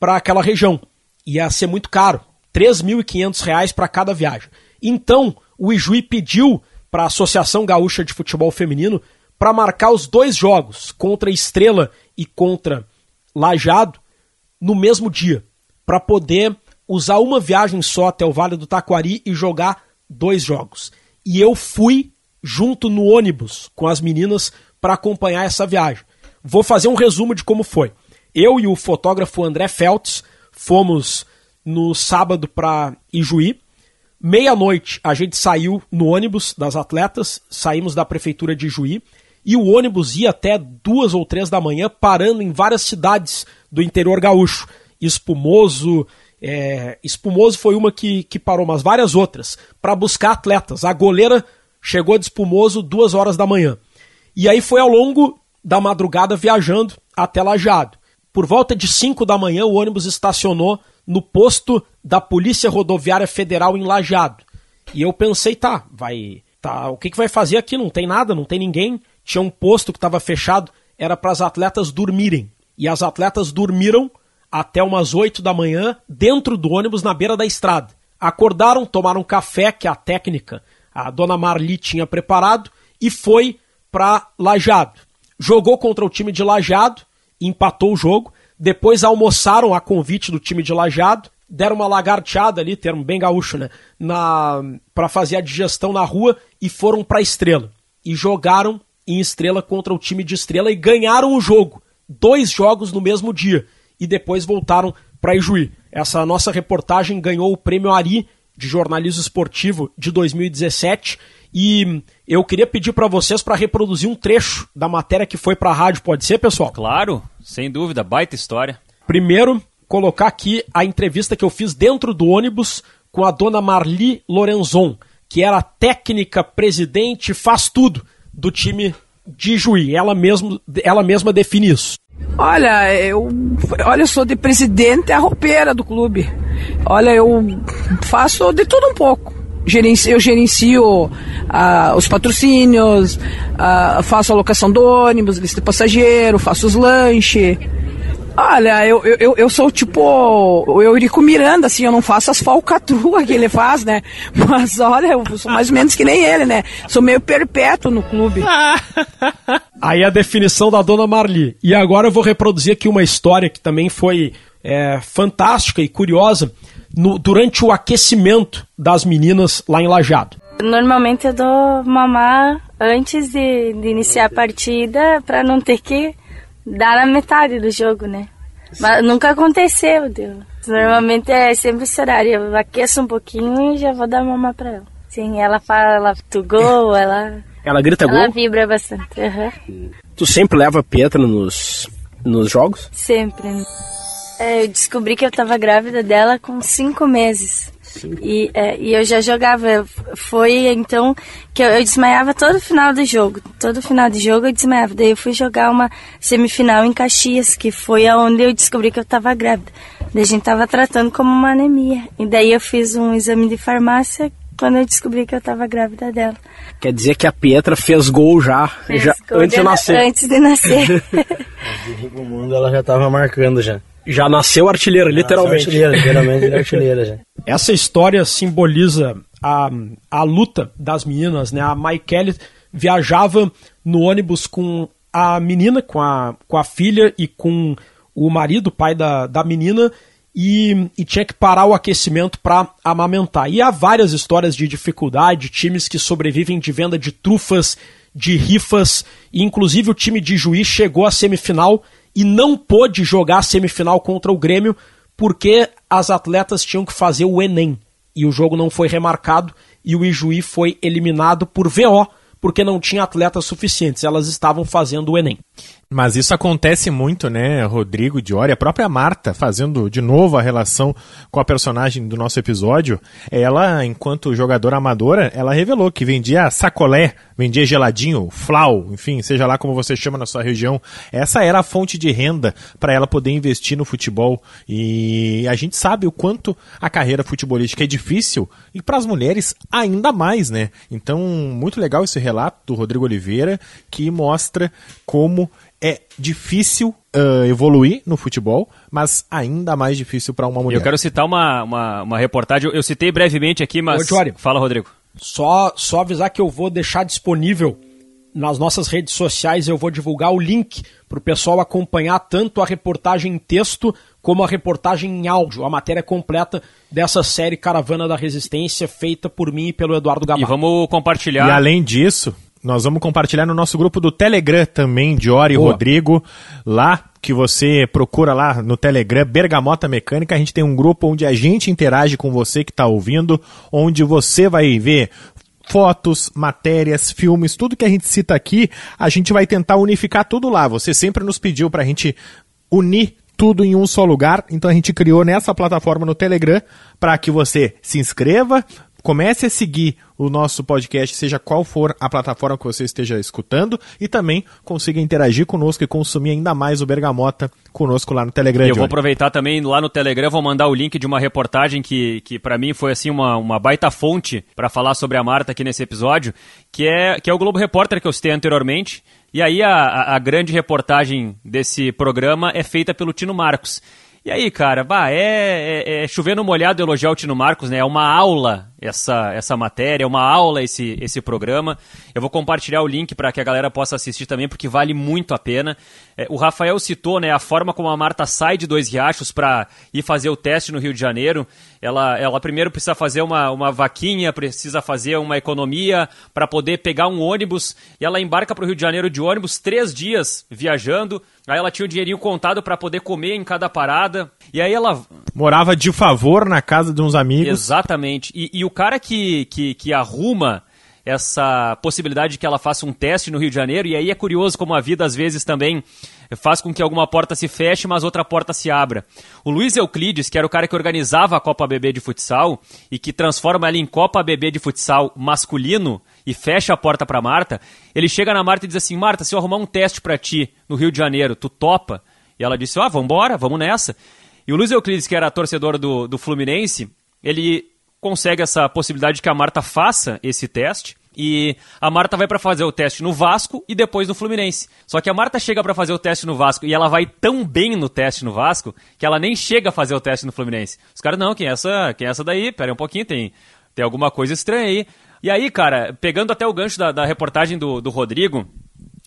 para aquela região. Ia ser muito caro, três mil e quinhentos reais para cada viagem. Então, o Ijuí pediu para a Associação Gaúcha de Futebol Feminino para marcar os dois jogos, contra Estrela e contra Lajeado, no mesmo dia, para poder usar uma viagem só até o Vale do Taquari e jogar dois jogos. E eu fui junto no ônibus com as meninas para acompanhar essa viagem. Vou fazer um resumo de como foi. Eu e o fotógrafo André Feltz fomos no sábado para Ijuí. Meia-noite a gente saiu no ônibus das atletas, saímos da prefeitura de Ijuí, e o ônibus ia até duas ou três da manhã, parando em várias cidades do interior gaúcho. Espumoso, é, Espumoso foi uma que, que parou, mas várias outras, para buscar atletas. A goleira chegou de Espumoso duas horas da manhã. E aí foi ao longo da madrugada viajando até Lajeado. Por volta de cinco da manhã, o ônibus estacionou no posto da Polícia Rodoviária Federal em Lajeado. E eu pensei, tá, vai, tá, o que, que vai fazer aqui? Não tem nada, não tem ninguém. Tinha um posto que estava fechado, era para as atletas dormirem. E as atletas dormiram até umas oito da manhã, dentro do ônibus, na beira da estrada. Acordaram, tomaram um café, que a técnica, a dona Merli, tinha preparado, e foi para Lajeado. Jogou contra o time de Lajeado, empatou o jogo, depois almoçaram a convite do time de Lajeado, deram uma lagarteada ali, termo bem gaúcho, né, na, para fazer a digestão na rua, e foram para Estrela. E jogaram em Estrela contra o time de Estrela e ganharam o jogo. Dois jogos no mesmo dia. E depois voltaram para Ijuí. Essa nossa reportagem ganhou o Prêmio Ari de Jornalismo Esportivo de dois mil e dezessete, e eu queria pedir para vocês para reproduzir um trecho da matéria que foi para a rádio, pode ser, pessoal? Claro, sem dúvida, baita história. Primeiro, colocar aqui a entrevista que eu fiz dentro do ônibus com a dona Merli Lorenzon, que era técnica, presidente, faz tudo do time de Ijuí. Ela mesma, ela mesma define isso. Olha, eu, olha, eu sou de presidente, a roupeira do clube. Olha, eu faço de tudo um pouco. Gerencio, eu gerencio ah, os patrocínios, ah, faço a locação do ônibus, lista de passageiro, faço os lanches. Olha, eu, eu, eu sou tipo o Eurico Miranda, assim, eu não faço as falcatruas que ele faz, né? Mas olha, eu sou mais ou menos que nem ele, né? Sou meio perpétuo no clube. Aí a definição da dona Merli. E agora eu vou reproduzir aqui uma história que também foi é, fantástica e curiosa no, durante o aquecimento das meninas lá em Lajeado. Normalmente eu dou mamar antes de, de iniciar a partida para não ter que dá na metade do jogo, né? Mas nunca aconteceu, Deus. Normalmente é sempre esse horário. Eu aqueço um pouquinho e já vou dar mamar pra ela. Sim, ela fala, ela tu gol, ela... Ela grita ela gol? Ela vibra bastante, uhum. Tu sempre leva a Pietra nos, nos jogos? Sempre. Eu descobri que eu tava grávida dela com cinco meses. Sim. E, é, e eu já jogava. Foi então que eu, eu desmaiava todo final do jogo. Todo final de jogo eu desmaiava. Daí eu fui jogar uma semifinal em Caxias, que foi aonde eu descobri que eu estava grávida. Daí a gente estava tratando como uma anemia. E daí eu fiz um exame de farmácia quando eu descobri que eu estava grávida dela. Quer dizer que a Pietra fez gol já, fez já gol antes de, de nascer. Antes de nascer. O mundo ela já estava marcando já. Já nasceu artilheira, literalmente. Nasceu artilheira, literalmente artilheira já. Essa história simboliza a, a luta das meninas, né? A Maikele viajava no ônibus com a menina, com a, com a filha e com o marido, o pai da, da menina, e, e tinha que parar o aquecimento para amamentar. E há várias histórias de dificuldade, times que sobrevivem de venda de trufas, de rifas, e inclusive o time de Juiz chegou à semifinal e não pôde jogar a semifinal contra o Grêmio porque as atletas tinham que fazer o Enem. E o jogo não foi remarcado e o Ijuí foi eliminado por V O, porque não tinha atletas suficientes, elas estavam fazendo o Enem. Mas isso acontece muito, né, Rodrigo, Diori, a própria Marta, fazendo de novo a relação com a personagem do nosso episódio, ela, enquanto jogadora amadora, ela revelou que vendia sacolé, vendia geladinho, flau, enfim, seja lá como você chama na sua região, essa era a fonte de renda para ela poder investir no futebol, e a gente sabe o quanto a carreira futebolística é difícil, e para as mulheres ainda mais, né, então muito legal esse relato do Rodrigo Oliveira, que mostra como é difícil uh, evoluir no futebol, mas ainda mais difícil para uma mulher. Eu quero citar uma, uma, uma reportagem, eu, eu citei brevemente aqui, mas... Ô, Diori, fala, Rodrigo. Só, só avisar que eu vou deixar disponível nas nossas redes sociais, eu vou divulgar o link para o pessoal acompanhar tanto a reportagem em texto como a reportagem em áudio, a matéria completa dessa série Caravana da Resistência, feita por mim e pelo Eduardo Gamarra. E vamos compartilhar... E além disso... Nós vamos compartilhar no nosso grupo do Telegram também, Diori e Rodrigo, lá que você procura lá no Telegram, Bergamota Mecânica, a gente tem um grupo onde a gente interage com você que está ouvindo, onde você vai ver fotos, matérias, filmes, tudo que a gente cita aqui, a gente vai tentar unificar tudo lá, você sempre nos pediu para a gente unir tudo em um só lugar, então a gente criou nessa plataforma no Telegram para que você se inscreva, comece a seguir o nosso podcast, seja qual for a plataforma que você esteja escutando, e também consiga interagir conosco e consumir ainda mais o Bergamota conosco lá no Telegram. E eu vou aproveitar também lá no Telegram, vou mandar o link de uma reportagem que, que para mim foi assim uma, uma baita fonte para falar sobre a Marta aqui nesse episódio, que é, que é o Globo Repórter que eu citei anteriormente, e aí a, a grande reportagem desse programa é feita pelo Tino Marcos. E aí, cara, bah, é, é, é chover no molhado elogiar o Tino Marcos, né? É uma aula essa, essa matéria, é uma aula esse, esse programa. Eu vou compartilhar o link para que a galera possa assistir também, porque vale muito a pena. É, o Rafael citou, né, a forma como a Marta sai de Dois Riachos para ir fazer o teste no Rio de Janeiro. Ela, ela primeiro precisa fazer uma, uma vaquinha, precisa fazer uma economia para poder pegar um ônibus. E ela embarca para o Rio de Janeiro de ônibus, três dias viajando. Aí ela tinha o dinheirinho contado para poder comer em cada parada. E aí ela... morava de favor na casa de uns amigos. Exatamente. E, e o cara que, que, que arruma essa possibilidade de que ela faça um teste no Rio de Janeiro, e aí é curioso como a vida às vezes também faz com que alguma porta se feche, mas outra porta se abra. O Luiz Euclides, que era o cara que organizava a Copa A B B de futsal e que transforma ela em Copa A B B de futsal masculino e fecha a porta pra Marta, ele chega na Marta e diz assim: Marta, se eu arrumar um teste pra ti no Rio de Janeiro, tu topa? E ela disse: ah, vambora, vamos nessa. E o Luiz Euclides, que era torcedor do, do Fluminense, ele consegue essa possibilidade de que a Marta faça esse teste, e a Marta vai pra fazer o teste no Vasco e depois no Fluminense. Só que a Marta chega pra fazer o teste no Vasco e ela vai tão bem no teste no Vasco que ela nem chega a fazer o teste no Fluminense. Os caras: não, quem é essa, quem é essa daí? Pera aí um pouquinho, tem, tem alguma coisa estranha aí. E aí, cara, pegando até o gancho da, da reportagem do, do Rodrigo,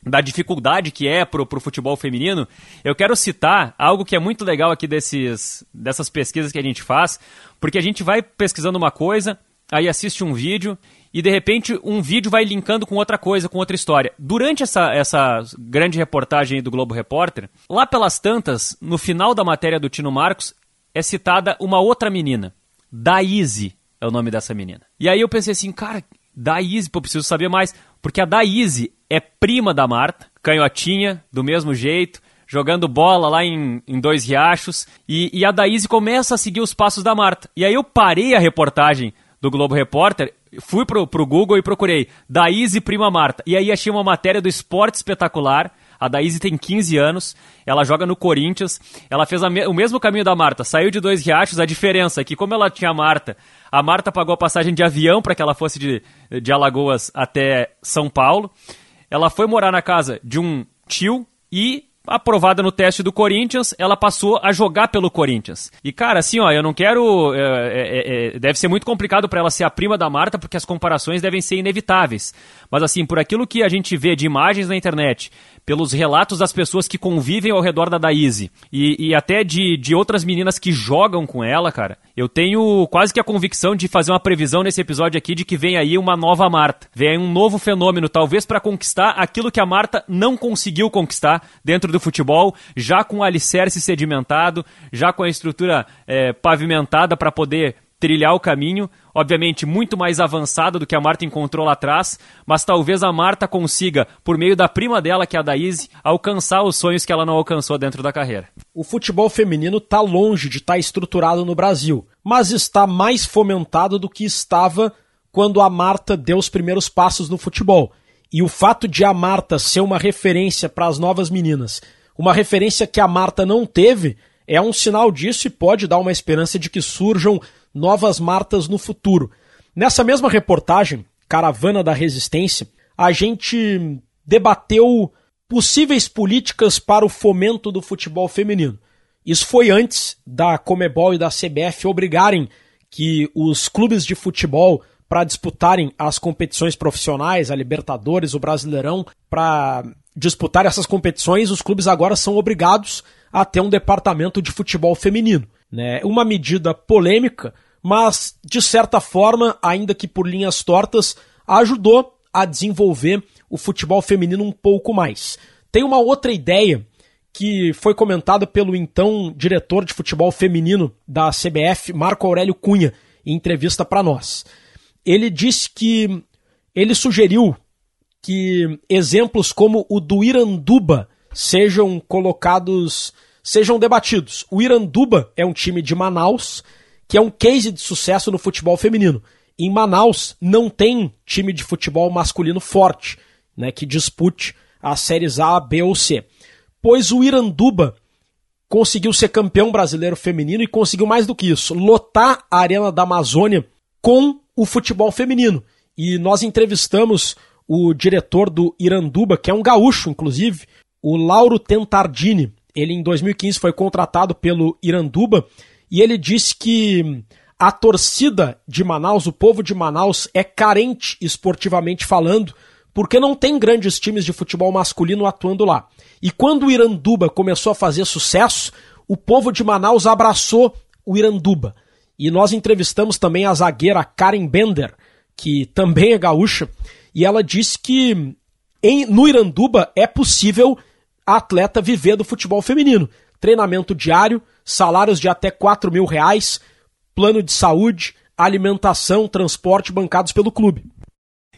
da dificuldade que é pro, pro futebol feminino, eu quero citar algo que é muito legal aqui desses, dessas pesquisas que a gente faz, porque a gente vai pesquisando uma coisa, aí assiste um vídeo, e de repente um vídeo vai linkando com outra coisa, com outra história. Durante essa, essa grande reportagem do Globo Repórter, lá pelas tantas, no final da matéria do Tino Marcos, é citada uma outra menina, Daíse. É o nome dessa menina. E aí eu pensei assim, cara, Daíse, pô, preciso saber mais. Porque a Daíse é prima da Marta, canhotinha, do mesmo jeito, jogando bola lá em, em Dois Riachos. E, e a Daíse começa a seguir os passos da Marta. E aí eu parei a reportagem do Globo Repórter, fui pro, pro Google e procurei Daíse prima Marta. E aí achei uma matéria do Esporte Espetacular. A Daíse tem quinze anos, ela joga no Corinthians, ela fez a me- o mesmo caminho da Marta, saiu de Dois Riachos. A diferença é que, como ela tinha a Marta, a Marta pagou a passagem de avião para que ela fosse de, de Alagoas até São Paulo. Ela foi morar na casa de um tio e aprovada no teste do Corinthians, ela passou a jogar pelo Corinthians. E, cara, assim, ó, eu não quero... É, é, é, deve ser muito complicado pra ela ser a prima da Marta, porque as comparações devem ser inevitáveis. Mas, assim, por aquilo que a gente vê de imagens na internet, pelos relatos das pessoas que convivem ao redor da Daíse, e, e até de, de outras meninas que jogam com ela, cara, eu tenho quase que a convicção de fazer uma previsão nesse episódio aqui de que vem aí uma nova Marta. Vem aí um novo fenômeno, talvez pra conquistar aquilo que a Marta não conseguiu conquistar dentro do futebol, já com o alicerce sedimentado, já com a estrutura é, pavimentada para poder trilhar o caminho, obviamente muito mais avançada do que a Marta encontrou lá atrás, mas talvez a Marta consiga, por meio da prima dela, que é a Daíse, alcançar os sonhos que ela não alcançou dentro da carreira. O futebol feminino está longe de estar estruturado no Brasil, mas está mais fomentado do que estava quando a Marta deu os primeiros passos no futebol. E o fato de a Marta ser uma referência para as novas meninas, uma referência que a Marta não teve, é um sinal disso e pode dar uma esperança de que surjam novas Martas no futuro. Nessa mesma reportagem, Caravana da Resistência, a gente debateu possíveis políticas para o fomento do futebol feminino. Isso foi antes da Comebol e da C B F obrigarem que os clubes de futebol, para disputarem as competições profissionais, a Libertadores, o Brasileirão, para disputar essas competições, os clubes agora são obrigados a ter um departamento de futebol feminino, né? Uma medida polêmica, mas de certa forma, ainda que por linhas tortas, ajudou a desenvolver o futebol feminino um pouco mais. Tem uma outra ideia que foi comentada pelo então diretor de futebol feminino da C B F, Marco Aurélio Cunha, em entrevista para nós. Ele disse que, ele sugeriu que exemplos como o do Iranduba sejam colocados, sejam debatidos. O Iranduba é um time de Manaus, que é um case de sucesso no futebol feminino. Em Manaus não tem time de futebol masculino forte, né, que dispute as séries A, B ou C. Pois o Iranduba conseguiu ser campeão brasileiro feminino e conseguiu mais do que isso, lotar a Arena da Amazônia com o futebol feminino, e nós entrevistamos o diretor do Iranduba, que é um gaúcho, inclusive, o Lauro Tentardini. Ele, em dois mil e quinze, foi contratado pelo Iranduba, e ele disse que a torcida de Manaus, o povo de Manaus, é carente esportivamente falando, porque não tem grandes times de futebol masculino atuando lá. E quando o Iranduba começou a fazer sucesso, o povo de Manaus abraçou o Iranduba. E nós entrevistamos também a zagueira Karen Bender, que também é gaúcha, e ela disse que em, no Iranduba é possível a atleta viver do futebol feminino. Treinamento diário, salários de até quatro mil reais, plano de saúde, alimentação, transporte bancados pelo clube.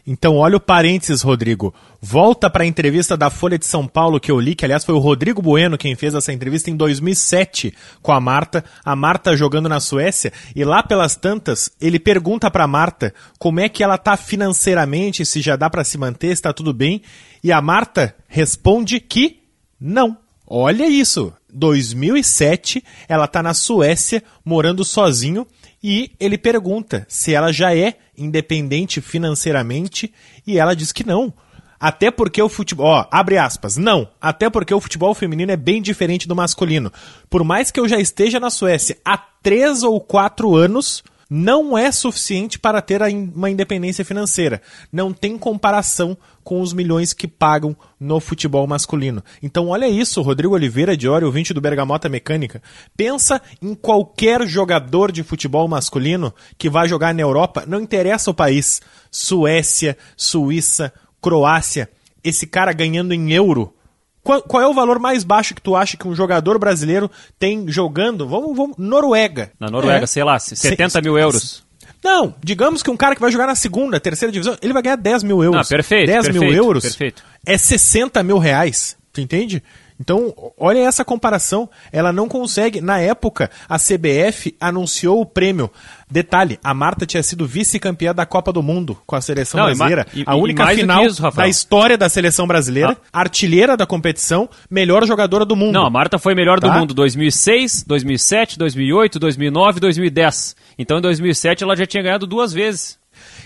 Então, olha o parênteses, Rodrigo. Volta para a entrevista da Folha de São Paulo que eu li, que aliás foi o Rodrigo Bueno quem fez essa entrevista em dois mil e sete com a Marta, a Marta jogando na Suécia, e lá pelas tantas ele pergunta para a Marta como é que ela está financeiramente, se já dá para se manter, se está tudo bem, e a Marta responde que não. Olha isso, dois mil e sete, ela está na Suécia morando sozinho, e ele pergunta se ela já é independente financeiramente, e ela diz que não. Até porque o futebol... Ó, abre aspas. Não. Até porque o futebol feminino é bem diferente do masculino. Por mais que eu já esteja na Suécia há três ou quatro anos, não é suficiente para ter uma independência financeira. Não tem comparação com os milhões que pagam no futebol masculino. Então olha isso, Rodrigo Oliveira de Ouro, ouvinte do Bergamota Mecânica. Pensa em qualquer jogador de futebol masculino que vai jogar na Europa, não interessa o país. Suécia, Suíça, Croácia, esse cara ganhando em euro. Qual, qual é o valor mais baixo que tu acha que um jogador brasileiro tem jogando? Vamos, vamos Noruega. Na Noruega, é. sei lá, setenta mil euros. Não, digamos que um cara que vai jogar na segunda, terceira divisão, ele vai ganhar dez mil euros. Ah, perfeito. dez perfeito, mil euros perfeito. É sessenta mil reais, tu entende? Então, olha essa comparação, ela não consegue. Na época, a C B F anunciou o prêmio. Detalhe, a Marta tinha sido vice-campeã da Copa do Mundo com a seleção não, brasileira. E, a única final isso, da história da seleção brasileira, ah. artilheira da competição, melhor jogadora do mundo. Não, a Marta foi melhor tá? do mundo dois mil e seis, dois mil e sete, dois mil e oito, dois mil e nove, dois mil e dez. Então, em dois mil e sete, ela já tinha ganhado duas vezes.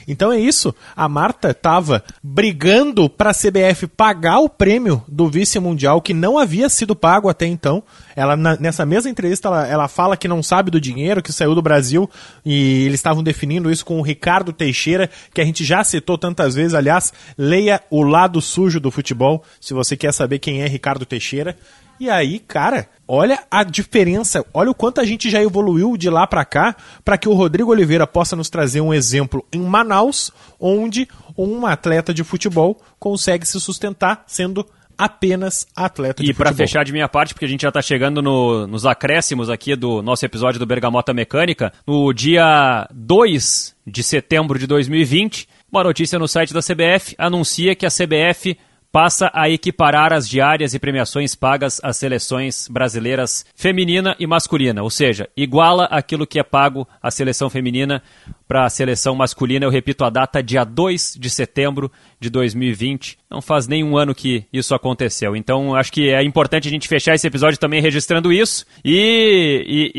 Então é isso, a Marta estava brigando para a C B F pagar o prêmio do vice-mundial que não havia sido pago até então. Ela, na, nessa mesma entrevista ela, ela fala que não sabe do dinheiro, que saiu do Brasil, e eles estavam definindo isso com o Ricardo Teixeira, que a gente já citou tantas vezes. Aliás, leia O Lado Sujo do Futebol, se você quer saber quem é Ricardo Teixeira. E aí, cara, olha a diferença, olha o quanto a gente já evoluiu de lá pra cá, para que o Rodrigo Oliveira possa nos trazer um exemplo em Manaus, onde um atleta de futebol consegue se sustentar sendo apenas atleta de e futebol. E para fechar de minha parte, porque a gente já está chegando no, nos acréscimos aqui do nosso episódio do Bergamota Mecânica, no dia dois de setembro de dois mil e vinte, uma notícia no site da C B F anuncia que a C B F passa a equiparar as diárias e premiações pagas às seleções brasileiras feminina e masculina, ou seja, iguala aquilo que é pago à seleção feminina para a seleção masculina. Eu repito a data, dia dois de setembro de dois mil e vinte, não faz nem um ano que isso aconteceu, então acho que é importante a gente fechar esse episódio também registrando isso e, e,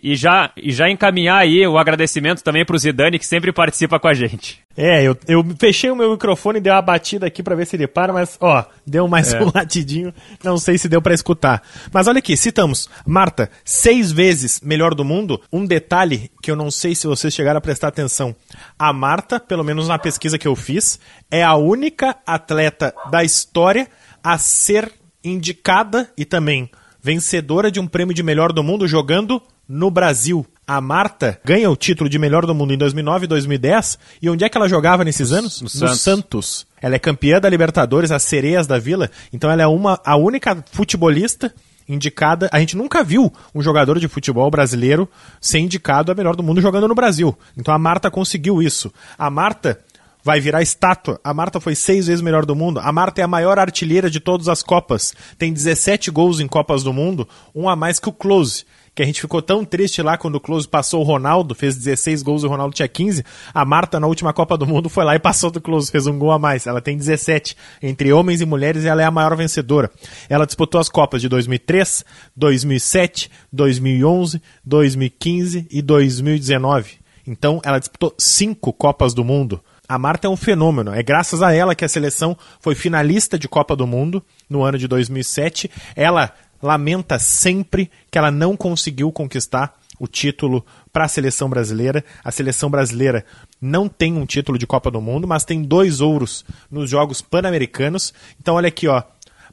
e, e, já, e já encaminhar aí o agradecimento também para o Zidane, que sempre participa com a gente. É, eu, eu fechei o meu microfone e dei uma batida aqui para ver se ele para, mas ó, deu mais é. um latidinho, não sei se deu para escutar, mas olha aqui, citamos Marta, seis vezes melhor do mundo. Um detalhe que eu não sei se vocês chegaram a prestar atenção, a Marta, pelo menos na pesquisa que eu fiz, é a única atleta da história a ser indicada e também vencedora de um prêmio de melhor do mundo jogando no Brasil. A Marta ganha o título de melhor do mundo em dois mil e nove e dois mil e dez, e onde é que ela jogava nesses anos? No Santos. Santos. Ela é campeã da Libertadores, as Sereias da Vila, então ela é uma, a única futebolista indicada. A gente nunca viu um jogador de futebol brasileiro ser indicado a melhor do mundo jogando no Brasil, então a Marta conseguiu isso. A Marta vai virar estátua. A Marta foi seis vezes melhor do mundo. A Marta é a maior artilheira de todas as Copas. Tem dezessete gols em Copas do Mundo, um a mais que o Klose, que a gente ficou tão triste lá quando o Klose passou o Ronaldo, fez dezesseis gols e o Ronaldo tinha quinze. A Marta, na última Copa do Mundo, foi lá e passou do Klose, fez um gol a mais. Ela tem dezessete. Entre homens e mulheres, ela é a maior vencedora. Ela disputou as Copas de dois mil e três, dois mil e sete, dois mil e onze, dois mil e quinze e dois mil e dezenove. Então, ela disputou cinco Copas do Mundo. A Marta é um fenômeno, é graças a ela que a seleção foi finalista de Copa do Mundo no ano de dois mil e sete. Ela lamenta sempre que ela não conseguiu conquistar o título para a seleção brasileira. A seleção brasileira não tem um título de Copa do Mundo, mas tem dois ouros nos Jogos Pan-Americanos. Então olha aqui, ó.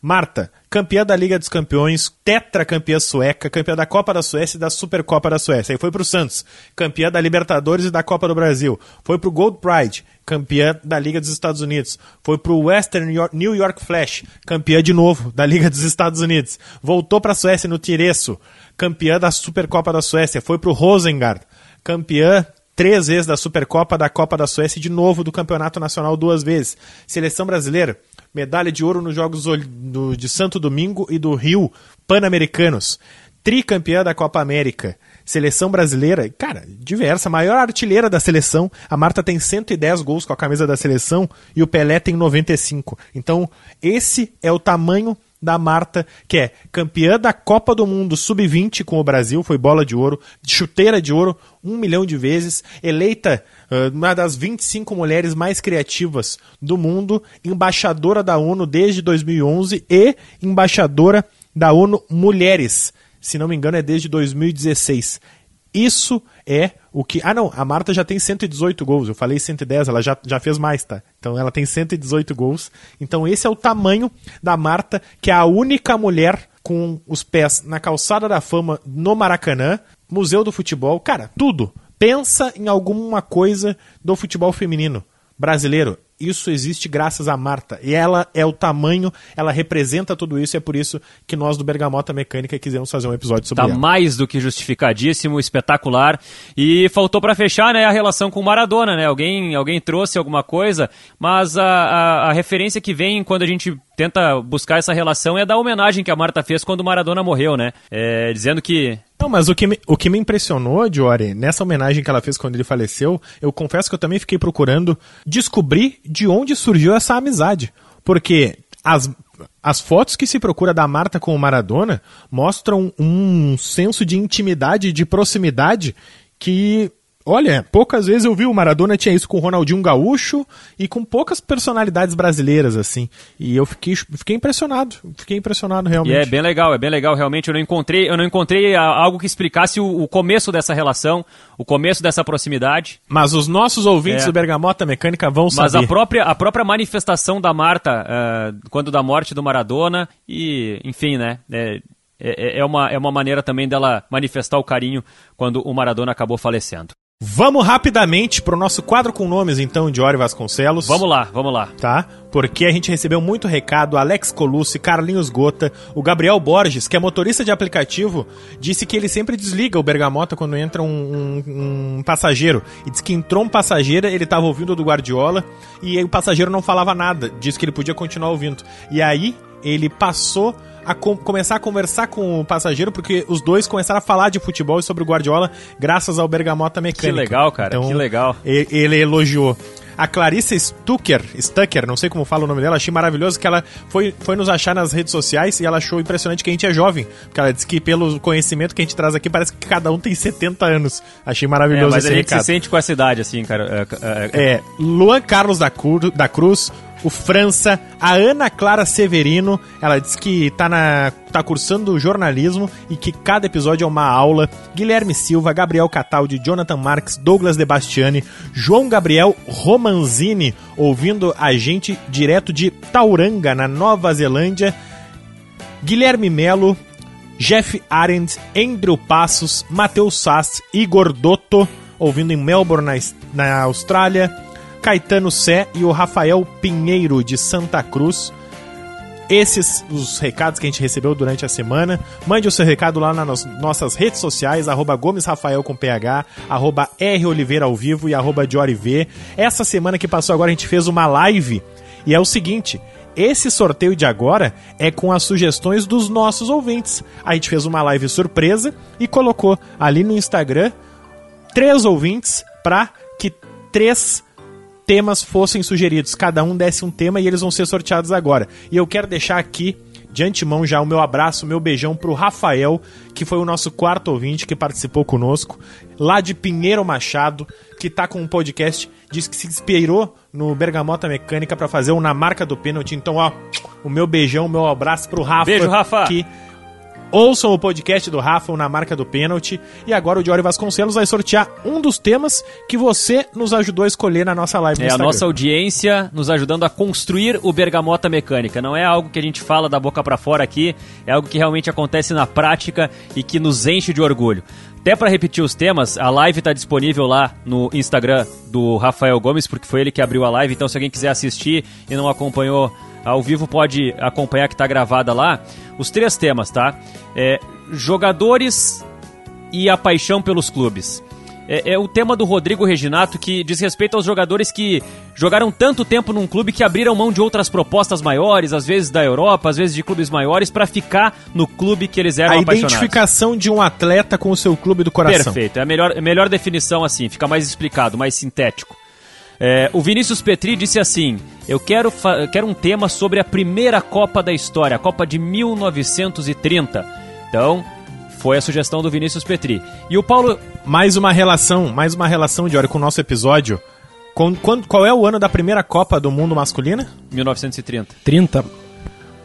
Marta, campeã da Liga dos Campeões, tetracampeã sueca, campeã da Copa da Suécia e da Supercopa da Suécia. Aí foi pro Santos, campeã da Libertadores e da Copa do Brasil. Foi pro Gold Pride, campeã da Liga dos Estados Unidos. Foi pro Western New York Flash, campeã de novo da Liga dos Estados Unidos. Voltou pra Suécia no Tireço, campeã da Supercopa da Suécia. Foi pro Rosengård, campeã três vezes da Supercopa, da Copa da Suécia e de novo do Campeonato Nacional duas vezes. Seleção brasileira, medalha de ouro nos Jogos de Santo Domingo e do Rio, Pan-Americanos. Tricampeã da Copa América. Seleção brasileira, cara, diversa. Maior artilheira da seleção. A Marta tem cento e dez gols com a camisa da seleção e o Pelé tem noventa e cinco. Então, esse é o tamanho da Marta, que é campeã da Copa do Mundo sub vinte com o Brasil, foi bola de ouro, chuteira de ouro, um milhão de vezes, eleita uh, uma das vinte e cinco mulheres mais criativas do mundo, embaixadora da ONU desde dois mil e onze e embaixadora da ONU Mulheres, se não me engano é desde dois mil e dezesseis. Isso é o que... Ah, não, a Marta já tem cento e dezoito gols, eu falei cento e dez, ela já, já fez mais, tá? Então ela tem cento e dezoito gols. Então esse é o tamanho da Marta, que é a única mulher com os pés na calçada da fama no Maracanã, Museu do Futebol, cara, tudo. Pensa em alguma coisa do futebol feminino brasileiro. Isso existe graças a Marta. E ela é o tamanho, ela representa tudo isso, e é por isso que nós do Bergamota Mecânica quisemos fazer um episódio sobre tá ela. Tá mais do que justificadíssimo, espetacular. E faltou pra fechar, né, a relação com o Maradona, né? Alguém, alguém trouxe alguma coisa, mas a, a, a referência que vem quando a gente tenta buscar essa relação é da homenagem que a Marta fez quando o Maradona morreu, né? É, dizendo que... Não, mas o que me, o que me impressionou, Diori, nessa homenagem que ela fez quando ele faleceu, eu confesso que eu também fiquei procurando descobrir de onde surgiu essa amizade. Porque as, as fotos que se procura da Marta com o Maradona mostram um senso de intimidade, de proximidade, que Olha, poucas vezes eu vi o Maradona tinha isso com o Ronaldinho Gaúcho e com poucas personalidades brasileiras, assim. E eu fiquei, fiquei impressionado, fiquei impressionado realmente. E é bem legal, é bem legal, realmente. Eu não encontrei, eu não encontrei algo que explicasse o, o começo dessa relação, o começo dessa proximidade. Mas os nossos ouvintes é. do Bergamota Mecânica vão Mas saber. Mas a própria, a própria manifestação da Marta, uh, quando da morte do Maradona, e enfim, né... É, É uma, é uma maneira também dela manifestar o carinho quando o Maradona acabou falecendo. Vamos rapidamente para o nosso quadro com nomes, então, de Diogo Vasconcelos. Vamos lá, vamos lá. Tá? Porque a gente recebeu muito recado, Alex Colucci, Carlinhos Gota, o Gabriel Borges, que é motorista de aplicativo, disse que ele sempre desliga o Bergamota quando entra um, um, um passageiro. E diz que entrou um passageiro, ele estava ouvindo do Guardiola, e o passageiro não falava nada, disse que ele podia continuar ouvindo. E aí, ele passou... a com- começar a conversar com o passageiro, porque os dois começaram a falar de futebol e sobre o Guardiola graças ao Bergamota Mecânica. Que legal, cara, então, que legal. Ele, ele elogiou. A Clarissa Stucker, Stucker, não sei como fala o nome dela, achei maravilhoso que ela foi, foi nos achar nas redes sociais e ela achou impressionante que a gente é jovem, porque ela disse que pelo conhecimento que a gente traz aqui, parece que cada um tem setenta anos. Achei maravilhoso é, mas esse recado. Mas a gente recado. se sente com a cidade, assim, cara. É, é, é. é Luan Carlos da, Cur- da Cruz, o França, a Ana Clara Severino, ela disse que tá, na, tá cursando jornalismo e que cada episódio é uma aula. Guilherme Silva, Gabriel Cataldi, Jonathan Marques, Douglas De Bastiani, João Gabriel Romanzini, ouvindo a gente direto de Tauranga, na Nova Zelândia. Guilherme Melo, Jeff Arendt, Andrew Passos, Matheus Sass, Igor Dotto, ouvindo em Melbourne, na, na Austrália. Caetano Sé e o Rafael Pinheiro, de Santa Cruz. Esses os recados que a gente recebeu durante a semana. Mande o seu recado lá nas nossas redes sociais, arroba Gomes Rafael com P H, arroba R Oliveira ao vivo e arroba Diori V. Essa semana que passou agora a gente fez uma live e é o seguinte... Esse sorteio de agora é com as sugestões dos nossos ouvintes. A gente fez uma live surpresa e colocou ali no Instagram três ouvintes para que três... temas fossem sugeridos, cada um desse um tema e eles vão ser sorteados agora. E eu quero deixar aqui, de antemão já, o meu abraço, o meu beijão pro Rafael, que foi o nosso quarto ouvinte que participou conosco, lá de Pinheiro Machado, que tá com um podcast, diz que se inspirou no Bergamota Mecânica para fazer um Na Marca do Pênalti. Então, ó, o meu beijão, o meu abraço pro Rafa. Beijo, Rafa! Que... ouçam o podcast do Rafa Na Marca do Pênalti. E agora o Diori Vasconcelos vai sortear um dos temas que você nos ajudou a escolher na nossa live no Instagram. É a nossa audiência nos ajudando a construir o Bergamota Mecânica. Não é algo que a gente fala da boca pra fora aqui, é algo que realmente acontece na prática e que nos enche de orgulho. Até para repetir os temas, a live está disponível lá no Instagram do Rafael Gomes, porque foi ele que abriu a live, então se alguém quiser assistir e não acompanhou ao vivo, pode acompanhar que está gravada lá. Os três temas, tá? É, jogadores e a paixão pelos clubes. É, é o tema do Rodrigo Reginato, que diz respeito aos jogadores que jogaram tanto tempo num clube que abriram mão de outras propostas maiores, às vezes da Europa, às vezes de clubes maiores, para ficar no clube que eles eram a apaixonados. A identificação de um atleta com o seu clube do coração. Perfeito, é a melhor, a melhor definição assim, fica mais explicado, mais sintético. É, o Vinícius Petri disse assim: eu quero, fa- quero um tema sobre a primeira Copa da história, a Copa de mil novecentos e trinta. Então, foi a sugestão do Vinícius Petri. E o Paulo... Mais uma relação, mais uma relação, Diori, com o nosso episódio. Com, quando, qual é o ano da primeira Copa do Mundo masculina? mil novecentos e trinta. trinta.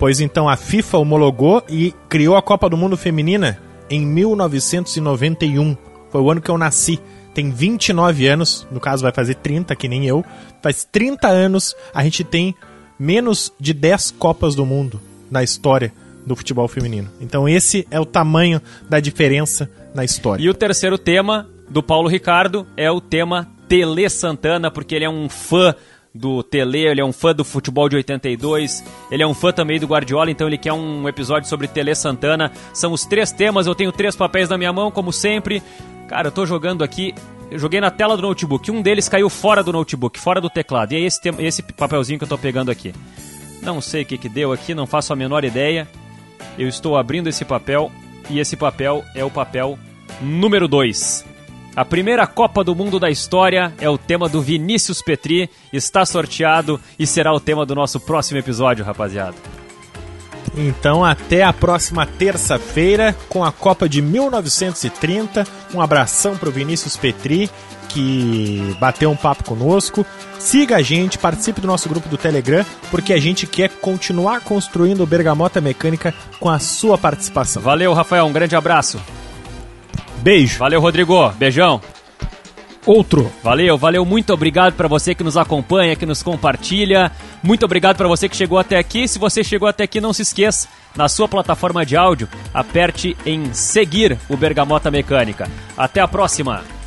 Pois então, a FIFA homologou e criou a Copa do Mundo feminina em mil novecentos e noventa e um. Foi o ano que eu nasci. Tem vinte e nove anos, no caso vai fazer trinta, que nem eu. Faz trinta anos, a gente tem menos de dez Copas do Mundo na história do futebol feminino. Então esse é o tamanho da diferença na história. E o terceiro tema do Paulo Ricardo é o tema Tele Santana, porque ele é um fã do Tele, ele é um fã do futebol de oitenta e dois, ele é um fã também do Guardiola, então ele quer um episódio sobre Tele Santana. São os três temas, eu tenho três papéis na minha mão, como sempre. Cara, eu tô jogando aqui, eu joguei na tela do notebook, um deles caiu fora do notebook, fora do teclado, e é esse, tema, esse papelzinho que eu tô pegando aqui. Não sei o que que deu aqui, não faço a menor ideia, eu estou abrindo esse papel, e esse papel é o papel número dois. A primeira Copa do Mundo da história é o tema do Vinícius Petri, está sorteado e será o tema do nosso próximo episódio, rapaziada. Então, até a próxima terça-feira com a Copa de mil novecentos e trinta. Um abração pro Vinícius Petri que bateu um papo conosco. Siga a gente, participe do nosso grupo do Telegram, porque a gente quer continuar construindo o Bergamota Mecânica com a sua participação. Valeu, Rafael, um grande abraço. Beijo. Valeu, Rodrigo, beijão. Outro. Valeu, valeu, muito obrigado para você que nos acompanha, que nos compartilha. Muito obrigado para você que chegou até aqui. Se você chegou até aqui, não se esqueça, na sua plataforma de áudio, aperte em seguir o Bergamota Mecânica. Até a próxima.